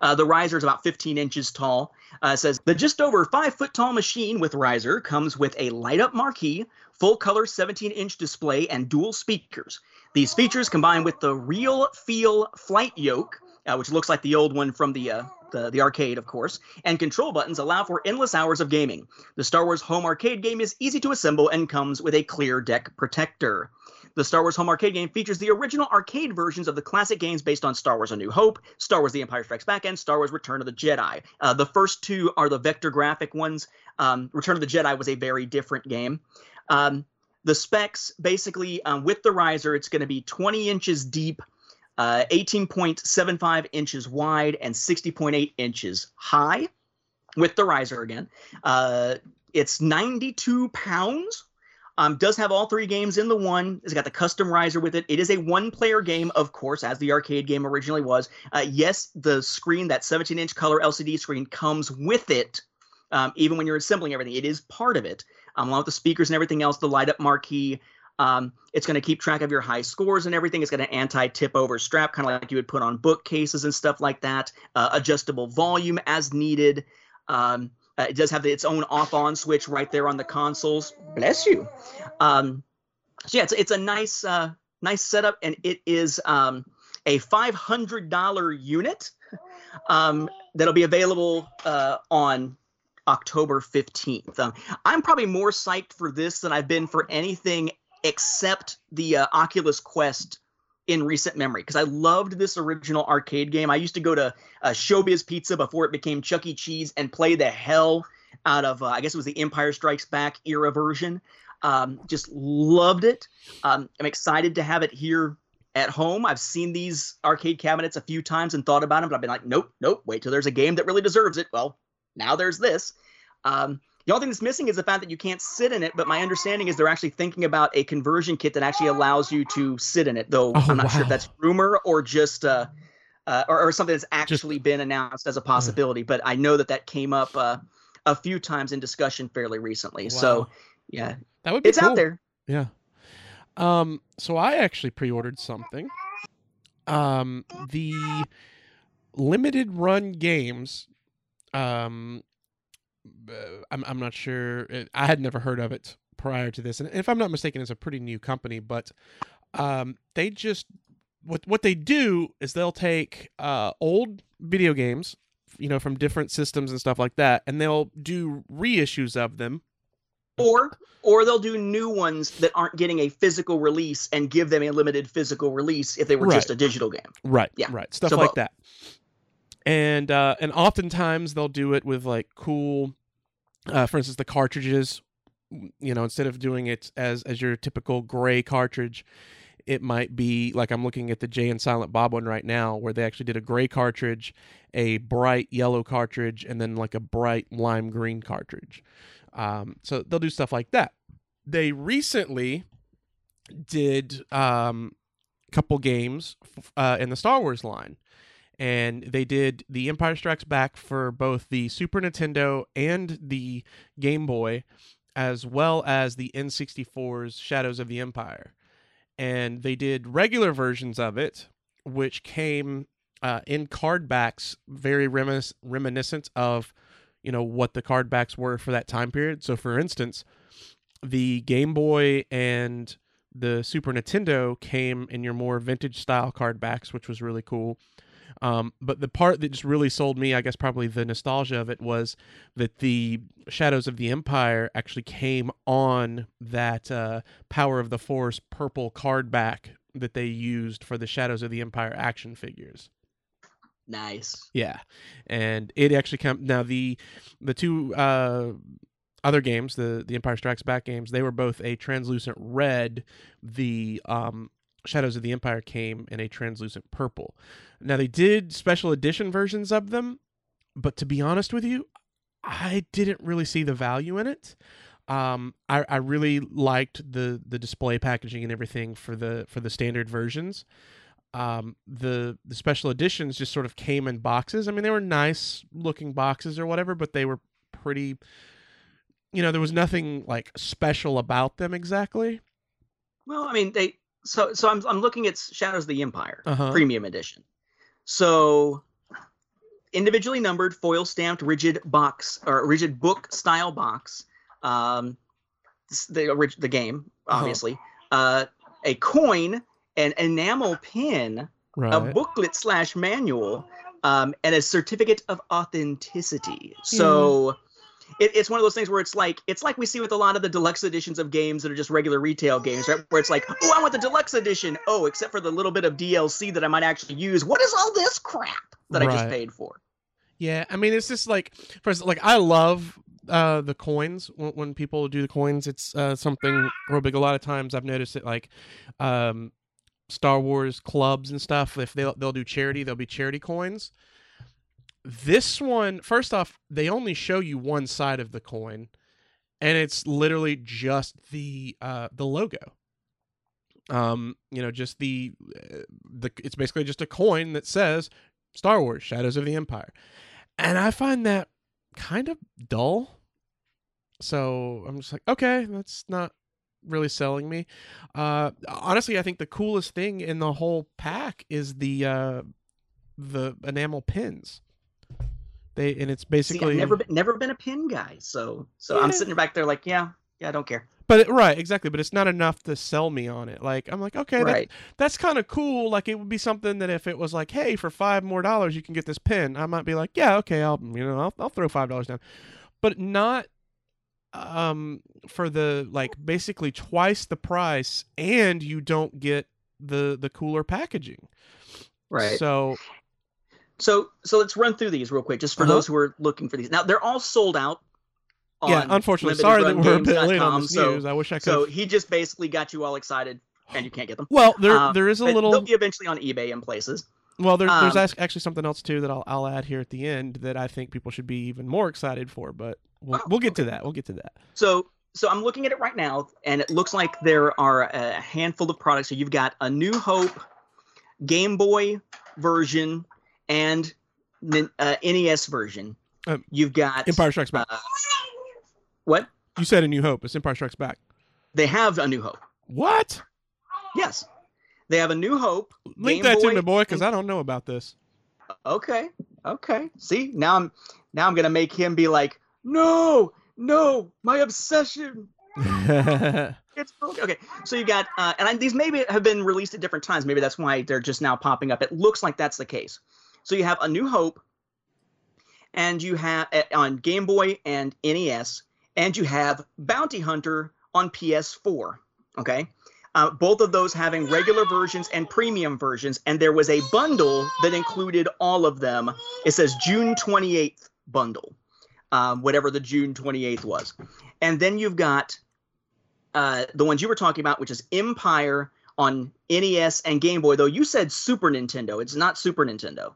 Uh, the riser is about fifteen inches tall. Uh, it says, the just over five foot tall machine with riser comes with a light-up marquee, full-color seventeen inch display, and dual speakers. These features combine with the Real Feel flight yoke, uh, which looks like the old one from the, uh, the, the arcade, of course, and control buttons allow for endless hours of gaming. The Star Wars home arcade game is easy to assemble and comes with a clear deck protector. The Star Wars home arcade game features the original arcade versions of the classic games based on Star Wars A New Hope, Star Wars The Empire Strikes Back, and Star Wars Return of the Jedi. Uh, the first two are the vector graphic ones. Um, Return of the Jedi was a very different game. Um, the specs, basically, um, with the riser, it's going to be twenty inches deep, uh, eighteen point seven five inches wide, and sixty point eight inches high with the riser again. Uh, it's ninety-two pounds. Um, does have all three games in the one. It's got the custom riser with it. It is a one-player game, of course, as the arcade game originally was. Uh, yes, the screen, that seventeen inch color L C D screen, comes with it, um, even when you're assembling everything. It is part of it. Um, along with the speakers and everything else, the light-up marquee. Um, it's going to keep track of your high scores and everything. It's got an anti-tip-over strap, kind of like you would put on bookcases and stuff like that. Uh, adjustable volume as needed. Um Uh, it does have the, its own off-on switch right there on the consoles. Bless you. Um, so yeah, it's it's a nice uh, nice setup, and it is um, a five hundred dollar unit um, that'll be available uh, on October fifteenth. Um, I'm probably more psyched for this than I've been for anything except the uh, Oculus Quest in recent memory, because I loved this original arcade game. I used to go to uh, Showbiz Pizza before it became Chuck E. Cheese and play the hell out of, uh, I guess it was the Empire Strikes Back era version. Um, just loved it. Um, I'm excited to have it here at home. I've seen these arcade cabinets a few times and thought about them, but I've been like, nope, nope, wait till there's a game that really deserves it. Well, now there's this. Um, The only thing that's missing is the fact that you can't sit in it, but my understanding is they're actually thinking about a conversion kit that actually allows you to sit in it, though oh, I'm not wow. sure if that's rumor or just uh, uh, or, or something that's actually just been announced as a possibility. Yeah. But I know that that came up uh, a few times in discussion fairly recently. Wow. So, yeah, that would be it's cool. out there. Yeah. Um, so I actually pre-ordered something. Um, the Limited Run Games. Um, I'm I'm not sure. I had never heard of it prior to this, and if I'm not mistaken, it's a pretty new company. But um, they just what what they do is they'll take uh old video games, you know, from different systems and stuff like that, and they'll do reissues of them. Or or they'll do new ones that aren't getting a physical release and give them a limited physical release if they were right. just a digital game. Right, yeah. right. Stuff so like both. that. And uh, and oftentimes they'll do it with like cool, uh, for instance, the cartridges. You know, instead of doing it as, as your typical gray cartridge, it might be like I'm looking at the Jay and Silent Bob one right now where they actually did a gray cartridge, a bright yellow cartridge, and then like a bright lime green cartridge. Um, so they'll do stuff like that. They recently did um, a couple games uh, in the Star Wars line, and they did the Empire Strikes Back for both the Super Nintendo and the Game Boy, as well as the N sixty-four's Shadows of the Empire. And they did regular versions of it, which came uh, in card backs, very remis- reminiscent of you know, what the card backs were for that time period. So for instance, the Game Boy and the Super Nintendo came in your more vintage style card backs, which was really cool. Um, but the part that just really sold me, I guess probably the nostalgia of it, was that the Shadows of the Empire actually came on that uh, Power of the Force purple card back that they used for the Shadows of the Empire action figures. Nice. Yeah. And it actually came now the the two uh other games, the the Empire Strikes Back games, they were both a translucent red. The um Shadows of the Empire came in a translucent purple. Now they did special edition versions of them, but to be honest with you, I didn't really see the value in it. Um I, I really liked the the display packaging and everything for the for the standard versions. Um, the, the special editions just sort of came in boxes. I mean, they were nice looking boxes or whatever, but they were pretty, you know, there was nothing like special about them exactly. Well, I mean, they, so, so I'm, I'm looking at Shadows of the Empire uh-huh. premium edition. So individually numbered, foil stamped, rigid box or rigid book style box. Um, the, the game, obviously, uh-huh. uh, a coin, an enamel pin, right. a booklet slash manual, um, and a certificate of authenticity. So yeah. it, it's one of those things where it's like it's like we see with a lot of the deluxe editions of games that are just regular retail games, right? Where it's like, oh, I want the deluxe edition. Oh, except for the little bit of D L C that I might actually use. What is all this crap that right. I just paid for? Yeah, I mean, it's just like, first, like I love uh, the coins. When, when people do the coins, it's uh, something real big. A lot of times I've noticed it, like, um, Star Wars clubs and stuff, if they'll, they'll do charity, there'll be charity coins. This one, first off, they only show you one side of the coin, and it's literally just the uh, the logo. Um, you know, just the the it's basically just a coin that says Star Wars Shadows of the Empire, and I find that kind of dull. So I'm just like, okay, that's not really selling me. Uh honestly, I think the coolest thing in the whole pack is the uh the enamel pins. They and it's basically See, I've never been, never been a pin guy, so so yeah. I'm sitting back there like, yeah, yeah, I don't care. But it, right, exactly, but it's not enough to sell me on it. Like I'm like, okay, right. that, that's kind of cool. Like it would be something that if it was like, hey, for five more dollars you can get this pin, I might be like, yeah, okay, I'll you know, I'll I'll throw five dollars down. But not um for the like basically twice the price, and you don't get the the cooler packaging. Right. So so so let's run through these real quick just for uh-huh. those who are looking for these. Now they're all sold out on yeah, unfortunately. Sorry that we're a bit late on this news. So, I wish I could. So he just basically got you all excited and you can't get them. Well, there um, there is a little, they'll be eventually on eBay in places. Well, there, um, there's actually something else too that I'll I'll add here at the end that I think people should be even more excited for, but We'll, oh, we'll get okay. to that. We'll get to that. So, so I'm looking at it right now, and it looks like there are a handful of products. So you've got A New Hope, Game Boy version, and uh, N E S version. Um, you've got Empire Strikes Back. Uh, what? You said A New Hope. It's Empire Strikes Back. They have A New Hope. What? Yes. They have A New Hope. Link that to me, boy, because I don't know about this. Okay. Okay. See, now I'm now I'm gonna make him be like, no, no, my obsession. It's okay. So you got, uh, and I, these maybe have been released at different times. Maybe that's why they're just now popping up. It looks like that's the case. So you have A New Hope, and you have uh, on Game Boy and N E S, and you have Bounty Hunter on P S four. Okay. Uh, both of those having regular versions and premium versions, and there was a bundle that included all of them. It says June twenty-eighth bundle, um, whatever the June twenty-eighth was. And then you've got uh, the ones you were talking about, which is Empire on N E S and Game Boy, though you said Super Nintendo. It's not Super Nintendo.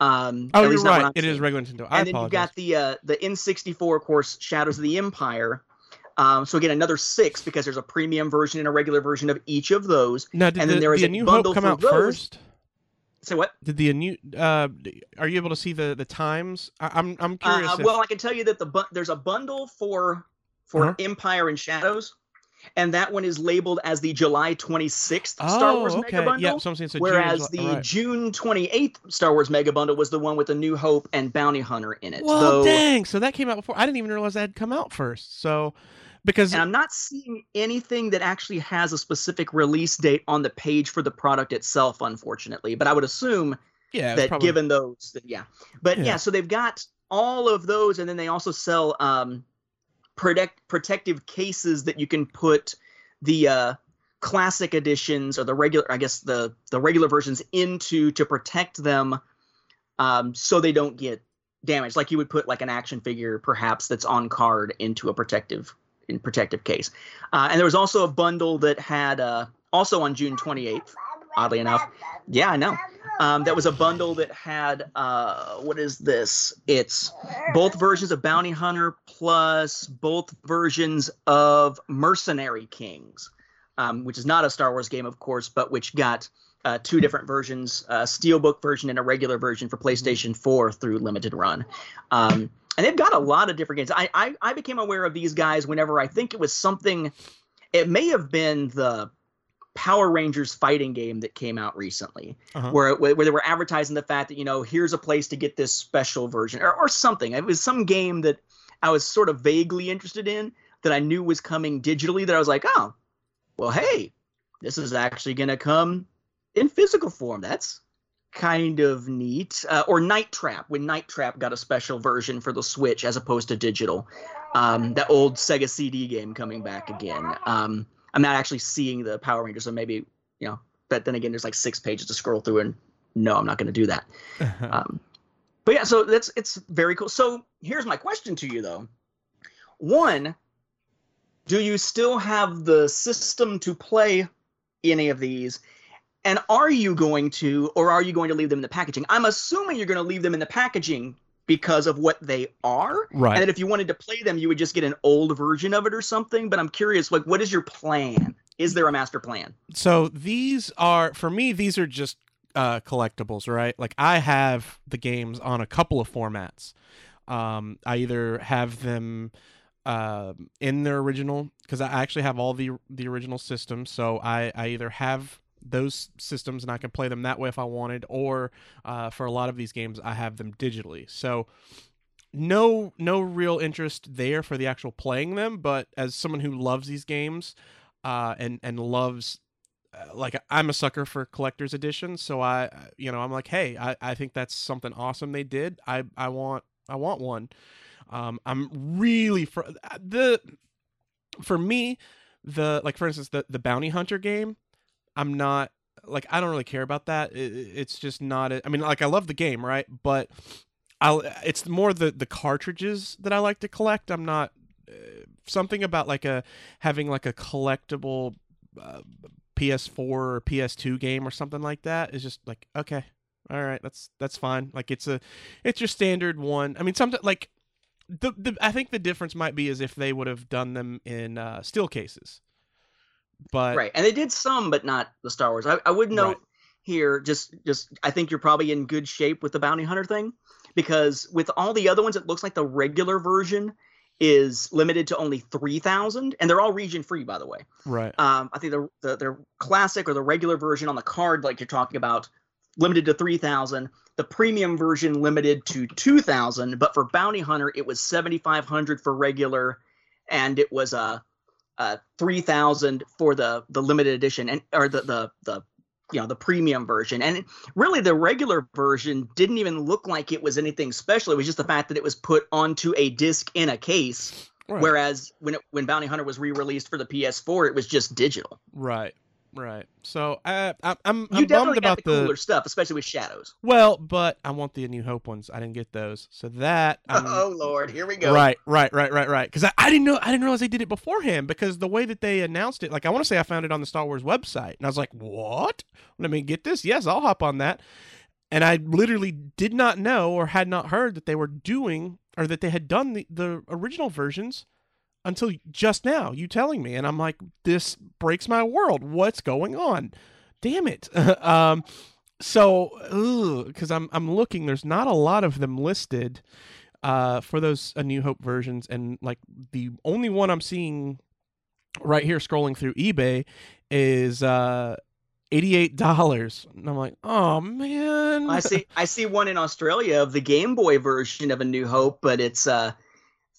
Um, oh, you're right. It is regular Nintendo. I apologize. And then you've got the, uh, the N sixty-four, of course, Shadows of the Empire. Um, so again, another six, because there's a premium version and a regular version of each of those. Now, did and then the, there is the a New Hope come out those. first? Say what? Did the new? Uh, are you able to see the, the times? I, I'm I'm curious. Uh, if... Well, I can tell you that the bu- there's a bundle for for uh-huh. Empire and Shadows, and that one is labeled as the July twenty-sixth oh, Star Wars okay. Mega Bundle. Yep, so I'm whereas June, the right. June twenty-eighth Star Wars Mega Bundle was the one with the New Hope and Bounty Hunter in it. Well, Though, dang! So that came out before. I didn't even realize that had come out first. So. Because and I'm not seeing anything that actually has a specific release date on the page for the product itself, unfortunately. But I would assume yeah, that probably... given those, that, yeah. But yeah. yeah, so they've got all of those, and then they also sell um, protect, protective cases that you can put the uh, classic editions or the regular, I guess the the regular versions into to protect them, um, so they don't get damaged. Like you would put like an action figure, perhaps that's on card, into a protective. in protective case. Uh, and there was also a bundle that had, uh, also on June twenty-eighth, oddly enough. Yeah, I know. Um, that was a bundle that had, uh, what is this? It's both versions of Bounty Hunter plus both versions of Mercenary Kings, um, which is not a Star Wars game, of course, but which got uh, two different versions, a Steelbook version and a regular version for PlayStation four through Limited Run. Um, And they've got a lot of different games. I, I I became aware of these guys whenever I think it was something. It may have been the Power Rangers fighting game that came out recently, uh-huh. where where they were advertising the fact that, you know, here's a place to get this special version or, or something. It was some game that I was sort of vaguely interested in that I knew was coming digitally that I was like, oh, well, hey, this is actually going to come in physical form. That's kind of neat. Uh, or Night Trap, when Night Trap got a special version for the Switch as opposed to digital. Um, that old Sega C D game coming back again. Um, I'm not actually seeing the Power Rangers, so maybe, you know, but then again, there's like six pages to scroll through, and no, I'm not going to do that. um, but yeah, so that's it's very cool. So here's my question to you, though. One, do you still have the system to play any of these? And are you going to, or are you going to leave them in the packaging? I'm assuming you're going to leave them in the packaging because of what they are. Right. And that if you wanted to play them, you would just get an old version of it or something. But I'm curious, like, what is your plan? Is there a master plan? So these are, for me, these are just uh, collectibles, right? Like, I have the games on a couple of formats. Um, I either have them uh, in their original, because I actually have all the the original systems. So I, I either have those systems and I can play them that way if I wanted, or uh, for a lot of these games, I have them digitally. So no, no real interest there for the actual playing them. But as someone who loves these games uh, and, and loves, uh, like, I'm a sucker for collector's editions. So I, you know, I'm like, hey, I, I think that's something awesome they did. I, I want, I want one. Um, I'm really for the, for me, the, like, for instance, the, the Bounty Hunter game, I'm not, like, I don't really care about that. It, it's just not, a, I mean, like, I love the game, right? But I'll, it's more the, the cartridges that I like to collect. I'm not, uh, something about, like, a, having, like, a collectible uh, P S four or P S two game or something like that is just, like, okay, all right, that's, that's fine. Like, it's a, it's your standard one. I mean, sometimes, like, the, the I think the difference might be is if they would have done them in uh, steel cases. But right, and they did some, but not the Star Wars. I, I would note right. here, just just I think you're probably in good shape with the Bounty Hunter thing, because with all the other ones, it looks like the regular version is limited to only three thousand, and they're all region free, by the way. Right. Um, I think the, the their classic or the regular version on the card, like you're talking about, limited to three thousand. The premium version limited to two thousand, but for Bounty Hunter, it was seventy-five hundred for regular, and it was uh, uh three thousand for the the limited edition and or the the the you know the premium version. And really, the regular version didn't even look like it was anything special. It was just the fact that it was put onto a disc in a case. Right. Whereas when it, when Bounty Hunter was re-released for the P S four, it was just digital. Right. Right. So I, I, I'm, I'm bummed about the cooler the, stuff, especially with Shadows. Well, but I want the A New Hope ones. I didn't get those. So that. I'm, oh, Lord. Here we go. Right, right, right, right, right. Because I, I didn't know. I didn't realize they did it beforehand, because the way that they announced it, like I want to say I found it on the Star Wars website. And I was like, what? Let me get this. Yes, I'll hop on that. And I literally did not know or had not heard that they were doing or that they had done the, the original versions until just now, you telling me, and I'm like, this breaks my world. What's going on? Damn it! um, so, because I'm I'm looking, there's not a lot of them listed uh, for those A New Hope versions, and like the only one I'm seeing right here, scrolling through eBay, is uh, eighty-eight dollars, and I'm like, oh man. I see. I see one in Australia of the Game Boy version of A New Hope, but it's uh.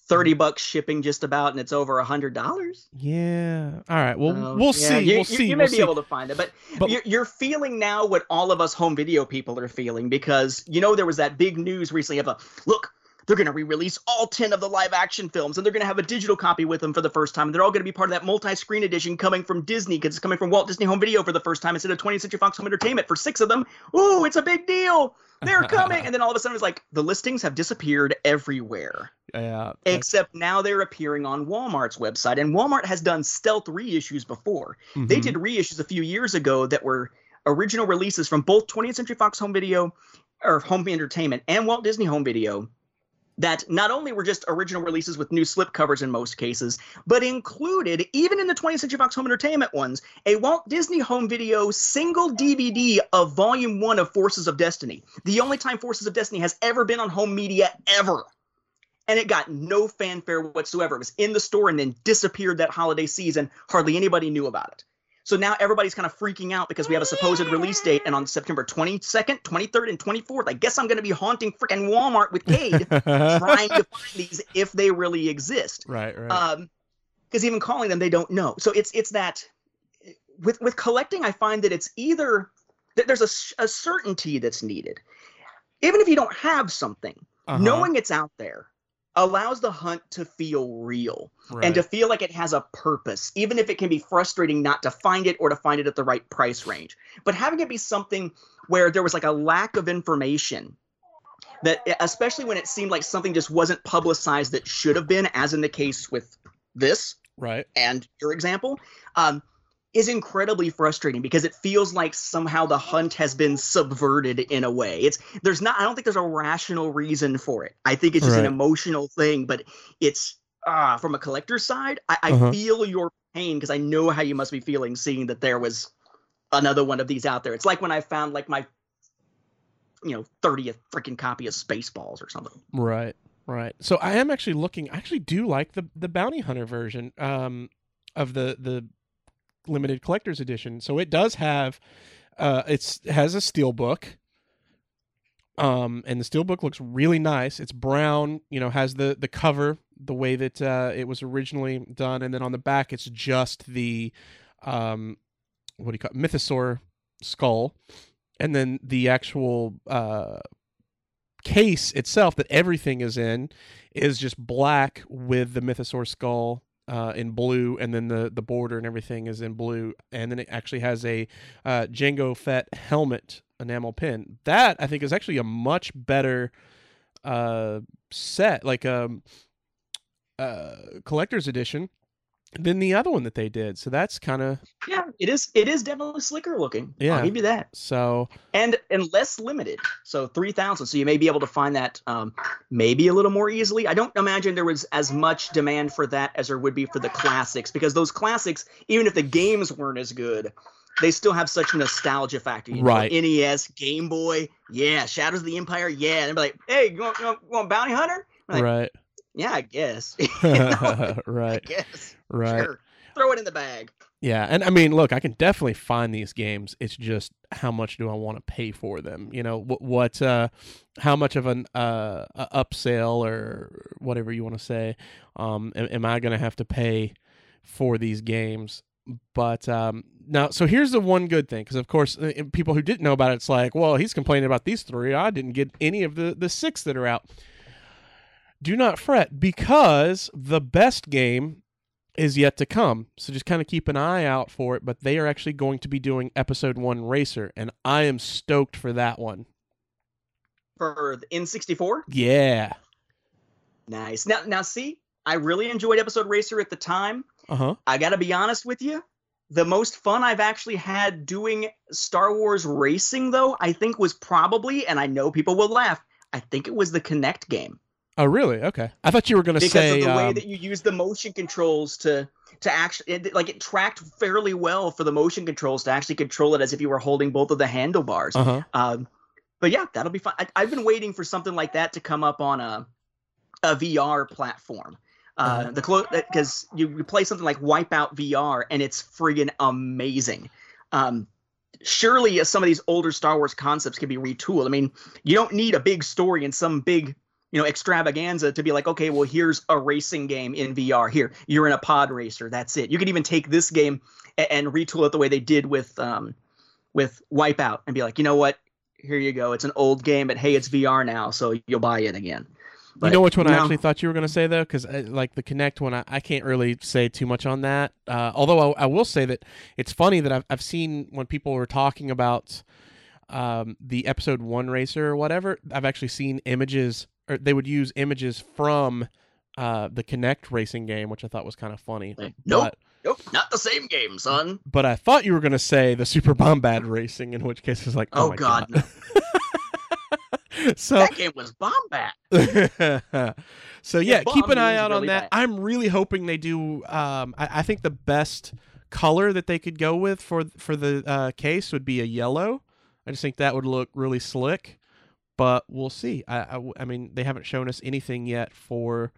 thirty bucks shipping just about, and it's over a hundred dollars. Yeah. All right. Well, um, we'll yeah. see. You, we'll you, see. You may we'll be see. able to find it, but, but you're, you're feeling now what all of us home video people are feeling, because, you know, there was that big news recently of a look, they're going to re-release all ten of the live action films, and they're going to have a digital copy with them for the first time. And they're all going to be part of that multi-screen edition coming from Disney, because it's coming from Walt Disney Home Video for the first time instead of twentieth Century Fox Home Entertainment for six of them. Ooh, it's a big deal. They're coming. And then all of a sudden it's like the listings have disappeared everywhere. Yeah, except now they're appearing on Walmart's website, and Walmart has done stealth reissues before. Mm-hmm. They did reissues a few years ago that were original releases from both twentieth Century Fox Home Video or Home Entertainment and Walt Disney Home Video that not only were just original releases with new slipcovers in most cases, but included, even in the twentieth Century Fox Home Entertainment ones, a Walt Disney Home Video single D V D of Volume one of Forces of Destiny. The only time Forces of Destiny has ever been on home media ever. And it got no fanfare whatsoever. It was in the store and then disappeared that holiday season. Hardly anybody knew about it. So now everybody's kind of freaking out because we have a supposed release date, and on September twenty-second, twenty-third, and twenty-fourth, I guess I'm going to be haunting freaking Walmart with Cade trying to find these if they really exist. Right, right. Um, because even calling them, they don't know. So it's it's that with with collecting, I find that it's either that there's a, a certainty that's needed, even if you don't have something, uh-huh. knowing it's out there allows the hunt to feel real, right. and to feel like it has a purpose, even if it can be frustrating not to find it or to find it at the right price range. But having it be something where there was like a lack of information, that especially when it seemed like something just wasn't publicized that should have been, as in the case with this, right, and your example, um, is incredibly frustrating, because it feels like somehow the hunt has been subverted in a way. It's there's not I don't think there's a rational reason for it. I think it's just right. an emotional thing, but it's ah, from a collector's side, I, I uh-huh. feel your pain, because I know how you must be feeling seeing that there was another one of these out there. It's like when I found like my you know thirtieth freaking copy of Spaceballs or something. Right, right. So I am actually looking. I actually do like the the Bounty Hunter version um of the the limited collector's edition. So it does have uh it's has a steelbook, um and the steelbook looks really nice. It's brown, you know, has the the cover the way that uh it was originally done, and then on the back it's just the um what do you call it? Mythosaur skull, and then the actual uh case itself that everything is in is just black with the Mythosaur skull Uh, in blue, and then the, the border and everything is in blue, and then it actually has a uh, Jango Fett helmet enamel pin. That, I think, is actually a much better uh, set, like a um, uh, collector's edition, than the other one that they did. So that's kind of... Yeah, it is It is definitely slicker looking. Yeah. I'll give you that. So... And, and less limited. So three thousand. So you may be able to find that um, maybe a little more easily. I don't imagine there was as much demand for that as there would be for the classics, because those classics, even if the games weren't as good, they still have such a nostalgia factor. You know, right. Like N E S, Game Boy, yeah, Shadows of the Empire, yeah. And they'd be like, hey, you want, you want, you want Bounty Hunter? Like, right. yeah, I guess. You know? Right. I guess. Right. Sure. Throw it in the bag. Yeah. And I mean, look, I can definitely find these games. It's just how much do I want to pay for them? You know, what, what uh, how much of an uh, upsell or whatever you want to say, um, am, am I going to have to pay for these games? But um, now, so here's the one good thing, because of course, people who didn't know about it, it's like, well, he's complaining about these three. I didn't get any of the, the six that are out. Do not fret, because the best game is yet to come. So just kind of keep an eye out for it. But they are actually going to be doing Episode One Racer, and I am stoked for that one. For the N sixty-four? Yeah. Nice. Now, now, see, I really enjoyed Episode Racer at the time. Uh-huh. I gotta be honest with you, the most fun I've actually had doing Star Wars racing, though, I think was probably, and I know people will laugh, I think it was the Kinect game. Oh, really? Okay. I thought you were going to say... Because of the way um, that you use the motion controls to to actually... It, like, it tracked fairly well for the motion controls to actually control it as if you were holding both of the handlebars. Uh-huh. Um, but yeah, that'll be fun. I, I've been waiting for something like that to come up on a a V R platform. Uh, uh-huh. the clo- Because you, you play something like Wipeout V R, and it's friggin' amazing. Um Surely some of these older Star Wars concepts can be retooled. I mean, you don't need a big story and some big... you know, extravaganza to be like, okay, well, here's a racing game in V R. Here, you're in a pod racer. That's it. You could even take this game and, and retool it the way they did with um, with Wipeout and be like, you know what? Here you go. It's an old game, but hey, it's V R now, so you'll buy it again. But, you know which one no. I actually thought you were going to say, though? Because, like, the Kinect one, I, I can't really say too much on that. Uh, although I, I will say that it's funny that I've, I've seen when people were talking about um, the Episode one Racer or whatever, I've actually seen images... Or they would use images from uh, the Kinect racing game, which I thought was kind of funny. Nope, but, nope, not the same game, son. But I thought you were going to say the Super Bombad Racing, in which case it's like, oh, oh my God. God. No. So that game was Bombad. So yeah, yeah keep an eye out really on that. Bad. I'm really hoping they do. Um, I, I think the best color that they could go with for for the uh, case would be a yellow. I just think that would look really slick. But we'll see. I, I, I mean, they haven't shown us anything yet for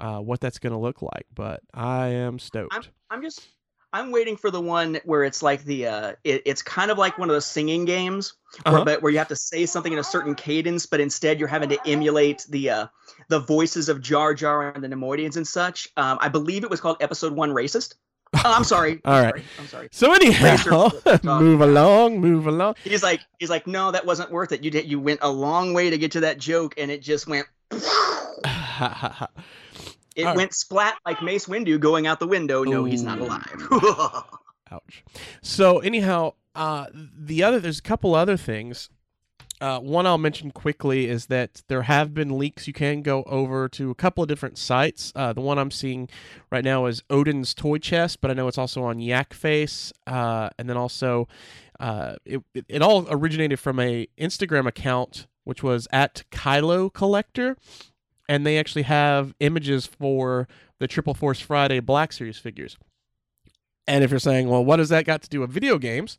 uh, what that's going to look like. But I am stoked. I'm, I'm just, I'm waiting for the one where it's like the, uh, it, it's kind of like one of those singing games, where, uh-huh. but where you have to say something in a certain cadence, but instead you're having to emulate the, uh, the voices of Jar Jar and the Neimoidians and such. Um, I believe it was called Episode One Racist. Oh, I'm sorry. All I'm right. Sorry. I'm sorry. So anyhow, move along, move along. He's like, he's like, no, that wasn't worth it. You did, you went a long way to get to that joke, and it just went. It all went right. Splat like Mace Windu going out the window. No, ooh. He's not alive. Ouch. So anyhow, uh, the other there's a couple other things. Uh, one I'll mention quickly is that there have been leaks. You can go over to a couple of different sites. Uh, the one I'm seeing right now is Odin's Toy Chest, but I know it's also on Yakface. Uh, and then also, uh, it, it, it all originated from a Instagram account, which was at Kylo Collector. And they actually have images for the Triple Force Friday Black Series figures. And if you're saying, well, what has that got to do with video games?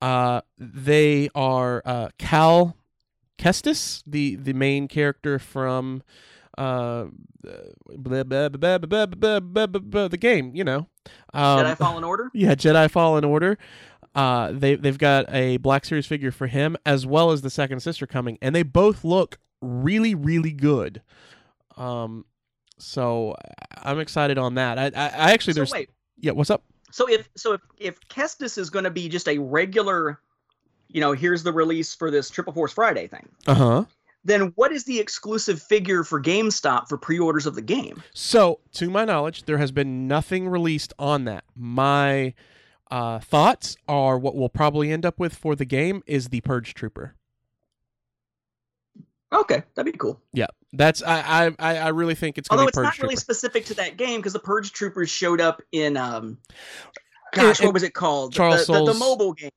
Uh, they are uh, Cal Kestis, the, the main character from uh, blah, blah, blah, blah, blah, blah, blah, blah, the game, you know. Um, Jedi Fallen Order? Yeah, Jedi Fallen Order. Uh, they, they've got a Black Series figure for him, as well as the second sister coming, and they both look really, really good. Um, so I'm excited on that. I, I, I actually, so there's... Wait. Yeah, what's up? So if so if, if Kestis is going to be just a regular, you know, here's the release for this Triple Force Friday thing, uh-huh. then what is the exclusive figure for GameStop for pre-orders of the game? So, to my knowledge, there has been nothing released on that. My uh, thoughts are what we'll probably end up with for the game is the Purge Trooper. Okay, that'd be cool. Yeah, that's I I, I really think it's going to be Purge Trooper. Although it's not really specific to that game, because the Purge Troopers showed up in, um, gosh, what was it called? Charles the, the, the, the mobile game.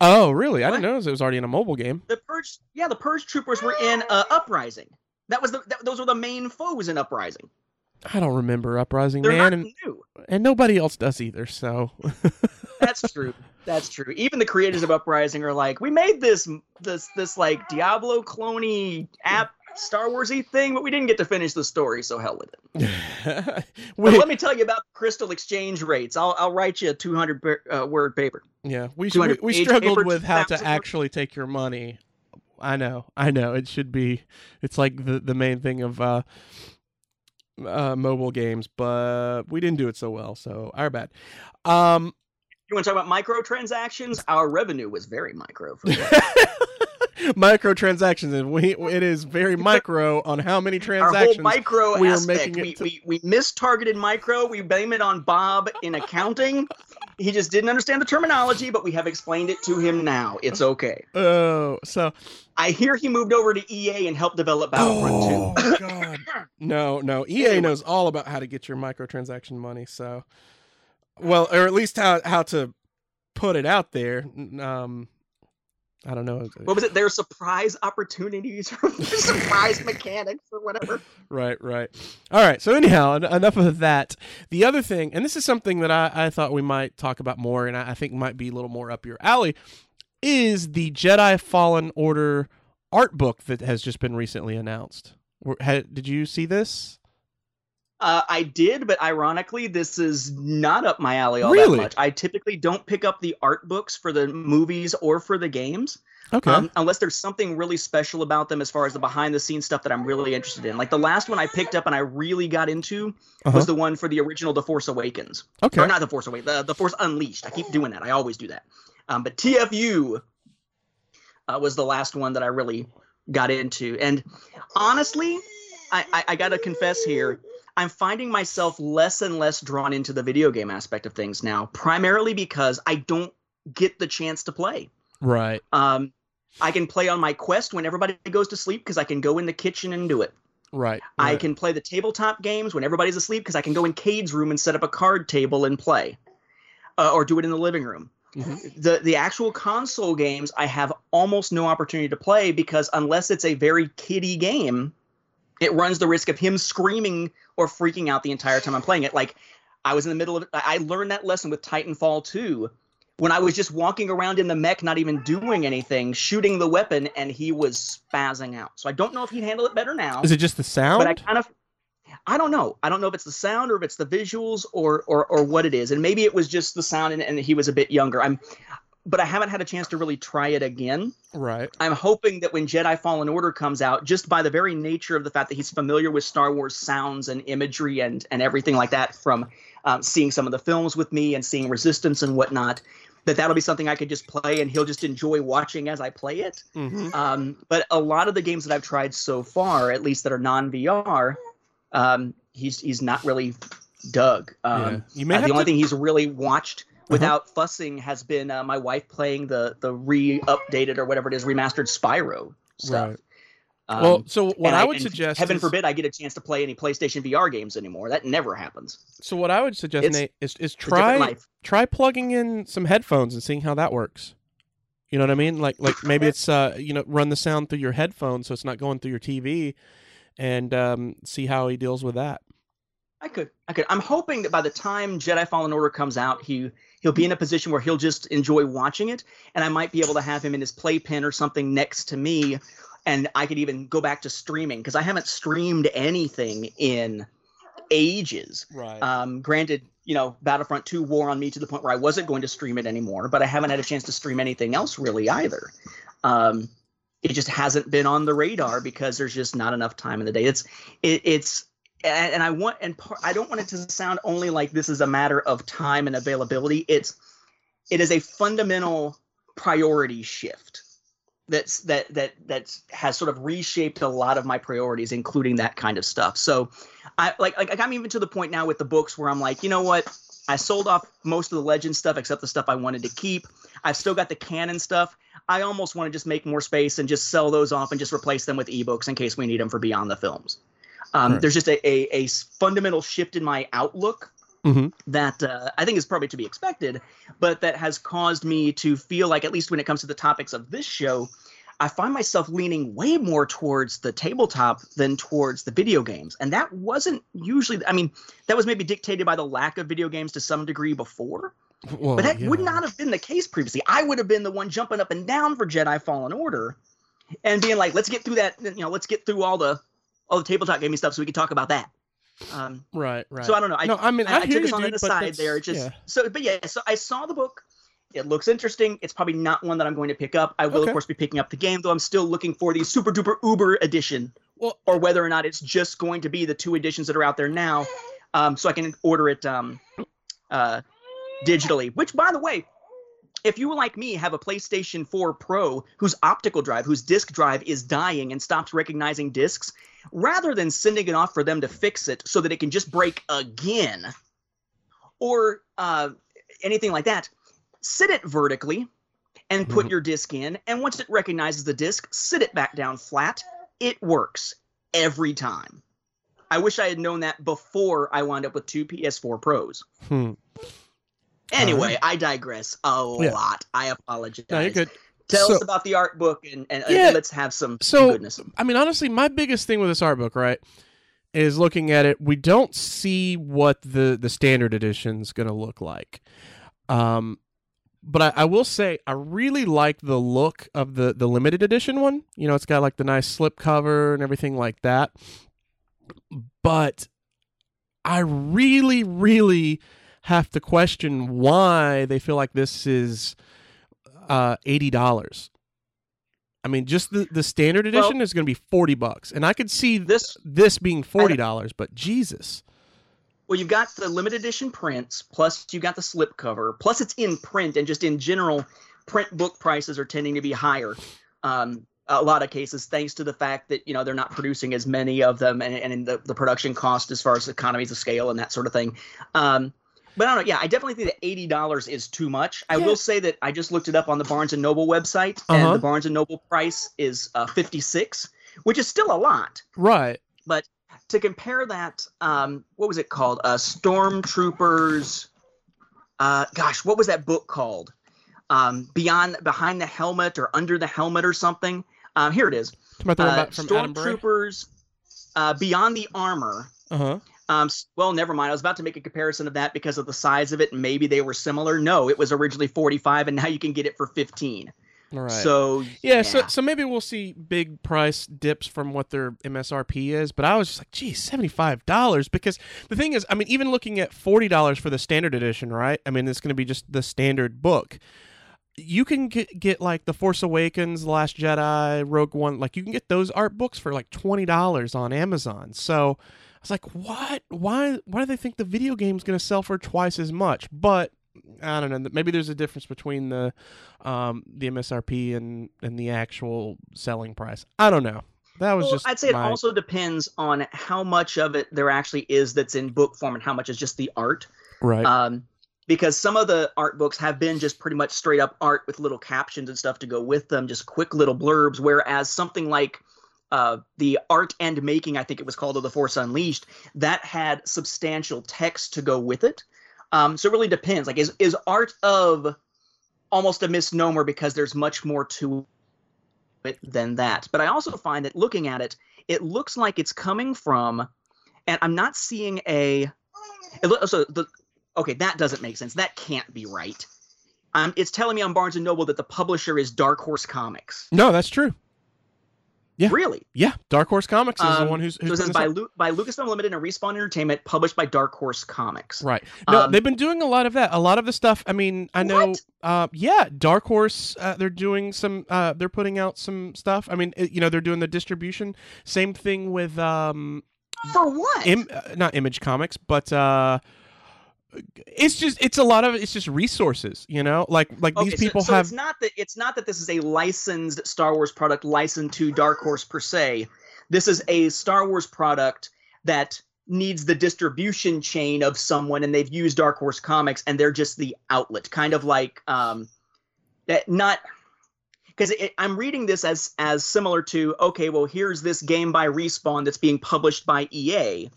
Oh, really? What? I didn't notice it was already in a mobile game. The Purge, yeah, the Purge Troopers were in uh, Uprising. That was the that, those were the main foes in Uprising. I don't remember Uprising, They're man, not and, new. And nobody else does either. So that's true. That's true. Even the creators of Uprising are like, we made this this this like Diablo clone-y app Star Wars-y thing, but we didn't get to finish the story, so hell with it. But let me tell you about crystal exchange rates. I'll I'll write you a two hundred uh, word paper. Yeah, we we, we struggled paper, with how to actually take your money. I know, I know. It should be. It's like the the main thing of uh, uh, mobile games, but we didn't do it so well, so our bad. Um, you want to talk about microtransactions? Our revenue was very micro for that. Microtransactions, and we it is very micro on how many transactions. Our whole micro we aspect. Making it we, to... we we missed targeted micro. We blame it on Bob in accounting. He just didn't understand the terminology, but we have explained it to him now. It's okay. Oh, so I hear he moved over to E A and helped develop Battlefront two. Oh God! No, no, E A anyway. Knows all about how to get your microtransaction money. So, well, or at least how how to put it out there. Um. I don't know. What was it? Their surprise opportunities or surprise mechanics or whatever. Right, right. All right. So anyhow, en- enough of that. The other thing, and this is something that I, I thought we might talk about more, and I, I think might be a little more up your alley, is the Jedi Fallen Order art book that has just been recently announced. How, did you see this? Uh, I did, but ironically, this is not up my alley all really? that much. I typically don't pick up the art books for the movies or for the games. Okay. Um, unless there's something really special about them as far as the behind-the-scenes stuff that I'm really interested in. Like, the last one I picked up and I really got into uh-huh. was the one for the original The Force Awakens. Okay. Or not The Force Awakens, the, the Force Unleashed. I keep doing that. I always do that. Um, but T F U uh, was the last one that I really got into. And honestly, I, I, I got to confess here, I'm finding myself less and less drawn into the video game aspect of things now, primarily because I don't get the chance to play. Right. Um, I can play on my Quest when everybody goes to sleep because I can go in the kitchen and do it. Right, right. I can play the tabletop games when everybody's asleep because I can go in Cade's room and set up a card table and play, uh, or do it in the living room. Mm-hmm. The the actual console games I have almost no opportunity to play because unless it's a very kiddie game, it runs the risk of him screaming or freaking out the entire time I'm playing it. Like, I was in the middle of – I learned that lesson with Titanfall two when I was just walking around in the mech, not even doing anything, shooting the weapon, and he was spazzing out. So I don't know if he'd handle it better now. Is it just the sound? But I kind of – I don't know. I don't know if it's the sound or if it's the visuals or or, or what it is. And maybe it was just the sound and, and he was a bit younger. I'm – But I haven't had a chance to really try it again. Right. I'm hoping that when Jedi Fallen Order comes out, just by the very nature of the fact that he's familiar with Star Wars sounds and imagery and, and everything like that from um, seeing some of the films with me and seeing Resistance and whatnot, that that'll be something I could just play and he'll just enjoy watching as I play it. Mm-hmm. Um, but a lot of the games that I've tried so far, at least that are non-V R, um, he's he's not really dug. Um, yeah. you may uh, have the only to... thing he's really watched without uh-huh. fussing has been uh, my wife playing the the re-updated or whatever it is, remastered Spyro stuff. Right. Um, well, so what I, I would suggest... Heaven is... forbid I get a chance to play any PlayStation V R games anymore. That never happens. So what I would suggest, it's, Nate, is, is try try plugging in some headphones and seeing how that works. You know what I mean? Like, like maybe it's, uh, you know, run the sound through your headphones so it's not going through your T V and um, see how he deals with that. I could. I could. I'm hoping that by the time Jedi Fallen Order comes out, he... he'll be in a position where he'll just enjoy watching it, and I might be able to have him in his playpen or something next to me, and I could even go back to streaming because I haven't streamed anything in ages. Right. Um, granted, you know, Battlefront two wore on me to the point where I wasn't going to stream it anymore, but I haven't had a chance to stream anything else really either. Um, it just hasn't been on the radar because there's just not enough time in the day. It's it, it's. And I want, and part, I don't want it to sound only like this is a matter of time and availability. It's, it is a fundamental priority shift that's that that that's has sort of reshaped a lot of my priorities, including that kind of stuff. So, I like like I'm even to the point now with the books where I'm like, you know what? I sold off most of the Legend stuff except the stuff I wanted to keep. I've still got the canon stuff. I almost want to just make more space and just sell those off and just replace them with ebooks in case we need them for Beyond the Films. Um, right. There's just a, a, a fundamental shift in my outlook mm-hmm. that uh, I think is probably to be expected, but that has caused me to feel like, at least when it comes to the topics of this show, I find myself leaning way more towards the tabletop than towards the video games. And that wasn't usually – I mean, that was maybe dictated by the lack of video games to some degree before. Well, but that yeah. would not have been the case previously. I would have been the one jumping up and down for Jedi Fallen Order. and being like, let's get through that, you know, let's get through all the all the tabletop gaming stuff so we can talk about that. Um, right, right. So I don't know. I, no, I mean, I, I, I took us on the side there. It's just yeah. so, but yeah. So I saw the book. It looks interesting. It's probably not one that I'm going to pick up. I will, okay. of course, be picking up the game, though. I'm still looking for the super duper uber edition, well, or whether or not it's just going to be the two editions that are out there now, um, so I can order it um, uh, digitally. Which, by the way, if you like me have a PlayStation four Pro whose optical drive, whose disk drive is dying and stops recognizing discs, rather than sending it off for them to fix it so that it can just break again, or uh, anything like that, sit it vertically and put your disc in, and once it recognizes the disc, sit it back down flat. It works every time. I wish I had known that before I wound up with two P S four Pros. Hmm. Anyway, uh, I digress a yeah. lot. I apologize. No, you're good. Tell so, us about the art book, and, and yeah, uh, let's have some, so, some goodness. I mean, honestly, my biggest thing with this art book, right, is looking at it, we don't see what the, the standard edition is going to look like. Um, But I, I will say I really like the look of the, the limited edition one. You know, it's got like the nice slip cover and everything like that. But I really, really have to question why they feel like this is uh, eighty dollars. I mean, just the, the standard edition well, is going to be forty bucks. And I could see this this being forty dollars, but Jesus. Well, you've got the limited edition prints, plus you've got the slipcover, plus it's in print, and just in general, print book prices are tending to be higher. Um, a lot of cases, thanks to the fact that, you know, they're not producing as many of them, and, and the, the production cost as far as economies of scale and that sort of thing. Um, but I don't know. Yeah, I definitely think that eighty dollars is too much. I yeah. will say that I just looked it up on the Barnes and Noble website, uh-huh. and the Barnes and Noble price is uh, fifty-six dollars, which is still a lot. Right. But to compare that, um, what was it called? Uh, Stormtroopers. Uh, gosh, what was that book called? Um, Beyond, behind the helmet, or under the helmet, or something. Um, here it is. Uh, Stormtroopers. Uh, Beyond the armor. Uh huh. Um, well, never mind. I was about to make a comparison of that because of the size of it. Maybe they were similar. No, it was originally forty-five, and now you can get it for fifteen. All right. So yeah, yeah, so so maybe we'll see big price dips from what their M S R P is, but I was just like, geez, seventy-five dollars, because the thing is, I mean, even looking at forty dollars for the standard edition, right? I mean, it's going to be just the standard book. You can get, get like The Force Awakens, The Last Jedi, Rogue One, like you can get those art books for like twenty dollars on Amazon. So I was like, what? Why why do they think the video game's going to sell for twice as much? But I don't know. Maybe there's a difference between the um, the M S R P and, and the actual selling price. I don't know. That was well, just. I'd say my... it also depends on how much of it there actually is that's in book form and how much is just the art. Right. Um, because some of the art books have been just pretty much straight up art with little captions and stuff to go with them, just quick little blurbs. Whereas something like uh, the art and making, I think it was called, of The Force Unleashed, that had substantial text to go with it. Um, so it really depends. Like, is, is art of almost a misnomer because there's much more to it than that. But I also find that looking at it, it looks like it's coming from, and I'm not seeing a. It lo- so the, okay, that doesn't make sense. That can't be right. Um, it's telling me on Barnes and Noble that the publisher is Dark Horse Comics. No, that's true. Yeah. Really? Yeah. Dark Horse Comics is um, the one who's... who's so it says by, Lu- by Lucasfilm Limited and Respawn Entertainment, published by Dark Horse Comics. Right. No, um, they've been doing a lot of that. A lot of the stuff, I mean, I know... Uh, yeah, Dark Horse, uh, they're doing some... Uh, they're putting out some stuff. I mean, it, you know, they're doing the distribution. Same thing with... Um, For what? Im- uh, not Image Comics, but... Uh, it's just it's a lot of it's just resources, you know, like like okay, these people so, so have it's not that it's not that this is a licensed Star Wars product licensed to Dark Horse per se. This is a Star Wars product that needs the distribution chain of someone, and they've used Dark Horse Comics, and they're just the outlet, kind of like um that not because I'm reading this as as similar to, okay, well, here's this game by Respawn that's being published by E A,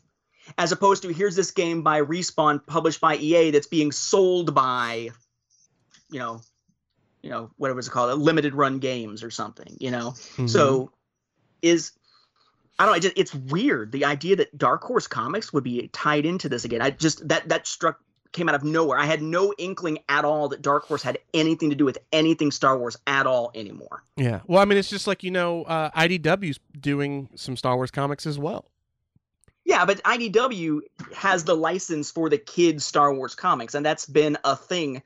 as opposed to here's this game by Respawn published by E A that's being sold by, you know, you know, whatever it's called, Limited Run Games or something, you know. Mm-hmm. So is I don't know. It just, it's weird, the idea that Dark Horse Comics would be tied into this again. I just that that struck came out of nowhere. I had no inkling at all that Dark Horse had anything to do with anything Star Wars at all anymore. Yeah. Well, I mean, it's just like, you know, uh, I D W's doing some Star Wars comics as well. Yeah, but I D W has the license for the kids' Star Wars comics, and that's been a thing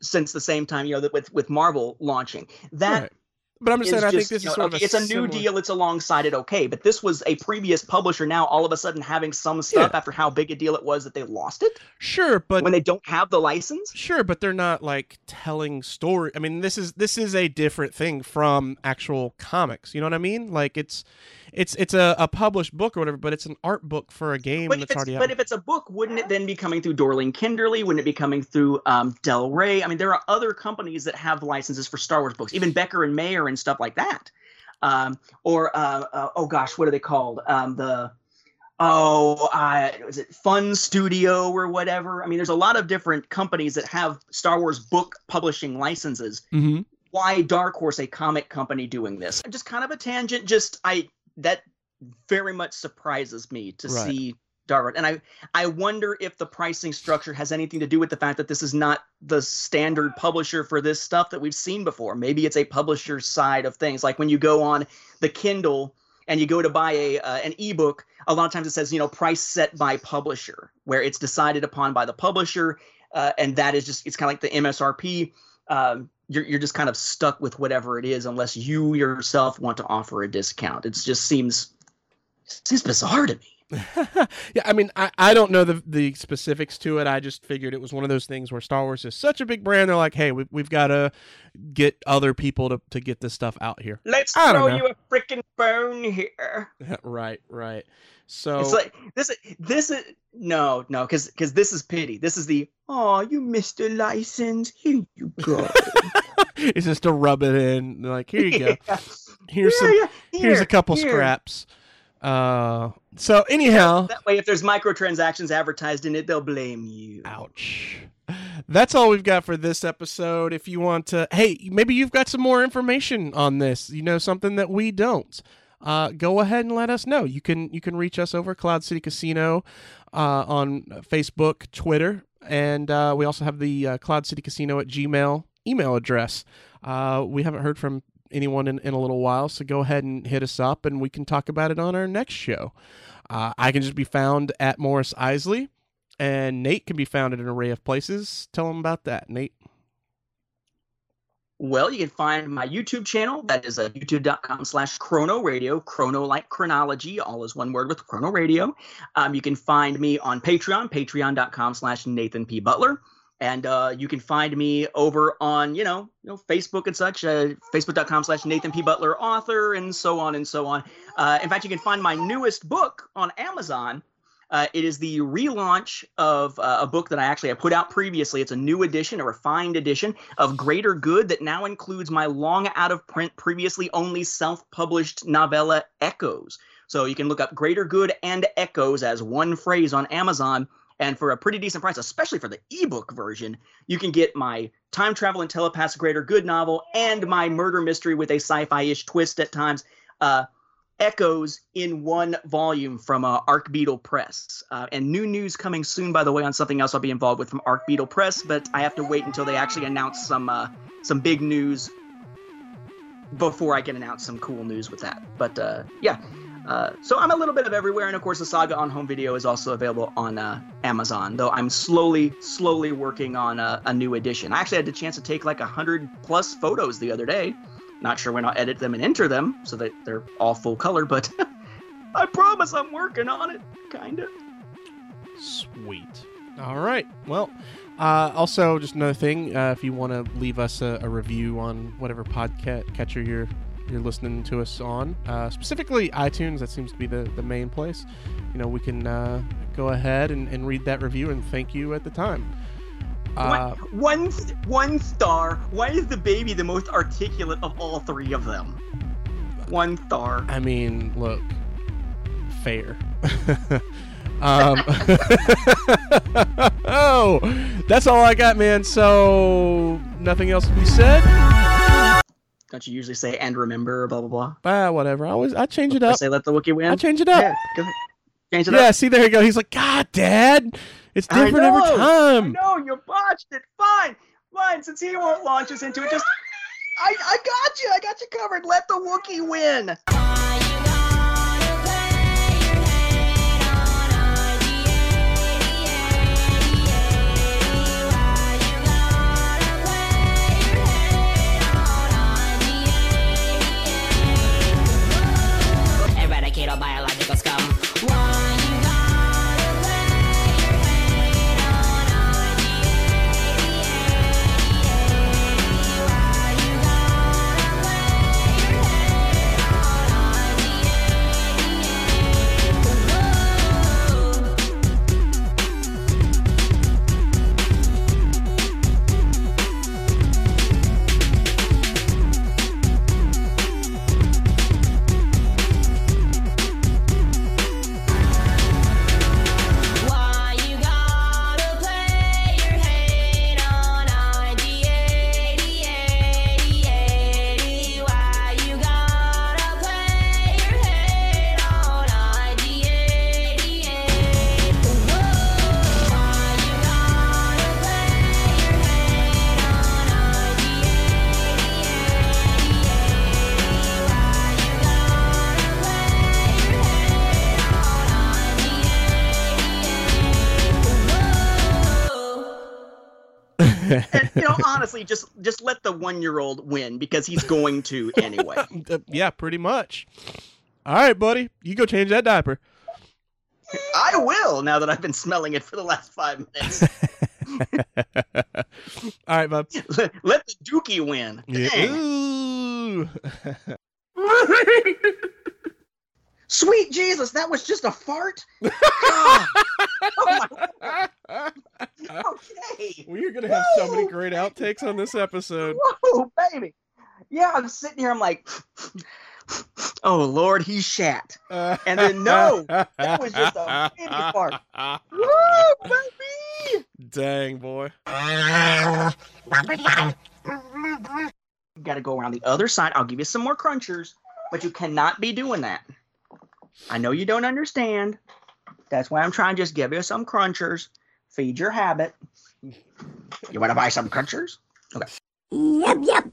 since the same time, you know, that with, with Marvel launching. That. Right. But I'm just saying, I just, think this you know, is sort okay, of a It's a similar... new deal. It's alongside it, okay. But this was a previous publisher now all of a sudden having some stuff yeah. after how big a deal it was that they lost it. Sure, but... when they don't have the license? Sure, but they're not, like, telling story. I mean, this is this is a different thing from actual comics. You know what I mean? Like, it's it's it's a, a published book or whatever, but it's an art book for a game but that's it's, already out. But if it's a book, wouldn't it then be coming through Dorling Kinderly? Wouldn't it be coming through um, Del Rey? I mean, there are other companies that have licenses for Star Wars books. Even Becker and Mayer and stuff like that, um or uh, uh oh gosh what are they called um the oh uh is it Fun Studio or whatever. I mean, there's a lot of different companies that have Star Wars book publishing licenses. Mm-hmm. Why Dark Horse, a comic company, doing this? Just kind of a tangent, just I that very much surprises me to right. see Dark Horse. And I I wonder if the pricing structure has anything to do with the fact that this is not the standard publisher for this stuff that we've seen before. Maybe it's a publisher's side of things. Like when you go on the Kindle and you go to buy a uh, an ebook, a lot of times it says, you know, price set by publisher, where it's decided upon by the publisher. Uh, and that is just, it's kind of like the M S R P. Um, you're, you're just kind of stuck with whatever it is unless you yourself want to offer a discount. It just seems, seems bizarre to me. Yeah, I mean, I, I don't know the the specifics to it. I just figured it was one of those things where Star Wars is such a big brand. They're like, hey, we, we've got to get other people to, to get this stuff out here. Let's throw know. you a freaking bone here. Right, right. So it's like this. This is no, no, because because this is pity. This is the oh, you missed a license. Here you go. It's just to rub it in. They're like, here you go. Yeah. Here's yeah, some. Yeah. Here, here's a couple here. scraps. Uh, so anyhow, that way, if there's microtransactions advertised in it, they'll blame you. Ouch. That's all we've got for this episode. If you want to, hey, maybe you've got some more information on this, you know, something that we don't, uh, go ahead and let us know. You can, you can reach us over Cloud City Casino, uh, on Facebook, Twitter. And, uh, we also have the, uh, Cloud City Casino at Gmail email address. Uh, we haven't heard from anyone in, in a little while, so go ahead and hit us up and we can talk about it on our next show. Uh, I can just be found at Morris Isley, and Nate can be found at an array of places. Tell them about that, Nate. Well, you can find my YouTube channel. That is uh, youtube.com slash Chrono Radio. Chrono like chronology, all is one word with Chrono Radio. Um, you can find me on Patreon, patreon.com slash Nathan P Butler. And uh, you can find me over on, you know, you know Facebook and such, uh, facebook.com slash Nathan P. Butler author, and so on and so on. Uh, in fact, you can find my newest book on Amazon. Uh, it is the relaunch of uh, a book that I actually I put out previously. It's a new edition, a refined edition of Greater Good that now includes my long out of print, previously only self-published novella Echoes. So you can look up Greater Good and Echoes as one phrase on Amazon. And for a pretty decent price, especially for the ebook version, you can get my time travel and telepaths Greater Good novel and my murder mystery with a sci-fi-ish twist at times, uh, Echoes, in one volume from uh, Arc Beetle Press. Uh, and new news coming soon, by the way, on something else I'll be involved with from Arc Beetle Press, but I have to wait until they actually announce some uh, some big news before I can announce some cool news with that. But uh, yeah. Uh, so I'm a little bit of everywhere, and of course the Saga on home video is also available on uh, Amazon, though I'm slowly, slowly working on a, a new edition. I actually had the chance to take like one hundred plus photos the other day. Not sure when I'll edit them and enter them so that they're all full color, but I promise I'm working on it, kind of. Sweet. All right. Well, uh, also just another thing, uh, if you want to leave us a, a review on whatever podcast catcher you're you're listening to us on, uh, specifically iTunes, that seems to be the, the main place. You know, we can uh, go ahead and, and read that review and thank you at the time. Uh, one, one, one star. Why is the baby the most articulate of all three of them? One star. I mean, look, fair. um, oh, that's all I got, man. So nothing else to be said. Don't you usually say and remember blah blah blah? Ah, whatever. I always I change it up. I say let the Wookiee win. I change it up. Yeah, go ahead. Change it yeah, up. Yeah, see, there you go. He's like, God, Dad. It's different know, every time. No, you botched it. Fine. Fine. Since he won't launch us into it, just... I, I got you. I got you covered. Let the Wookiee win. And, you know, honestly, just just let the one-year-old win, because he's going to anyway. Yeah, pretty much. All right, buddy, you go change that diaper. I will, now that I've been smelling it for the last five minutes. All right, bub. Let, let the dookie win. Yeah. Ooh. Sweet Jesus, that was just a fart? Oh, oh my God. Okay. We're going to have Whoa. so many great outtakes on this episode. Whoa, baby. Yeah, I'm sitting here, I'm like, oh, Lord, he shat. Uh, and then, no, that was just a baby fart. Woo, baby! Dang, boy. You got to go around the other side. I'll give you some more crunchers, but you cannot be doing that. I know you don't understand. That's why I'm trying to just give you some crunchers. Feed your habit. You want to buy some crunchers? Okay. Yep, yep.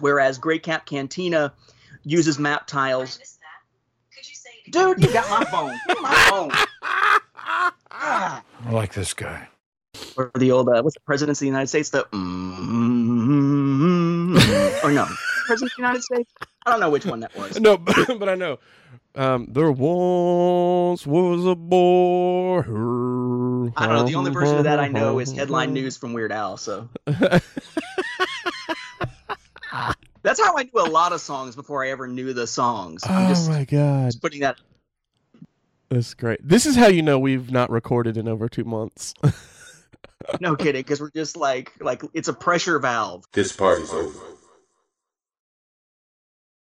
Whereas Grapecap Cantina uses map tiles. I missed that. Could you say it again? Dude, you got my phone. My phone. I like this guy. Or the old, uh, what's the President of the United States? The mm-hmm, mm-hmm, or no. President of the United States? I don't know which one that was. No, but, but I know. Um, there once was a boy. I don't know. The only version of that I know is Headline News from Weird Al. So that's how I knew a lot of songs before I ever knew the songs. I'm oh just, my god! Just putting that. That's great. This is how you know we've not recorded in over two months. No kidding, because we're just like like it's a pressure valve. This part is over.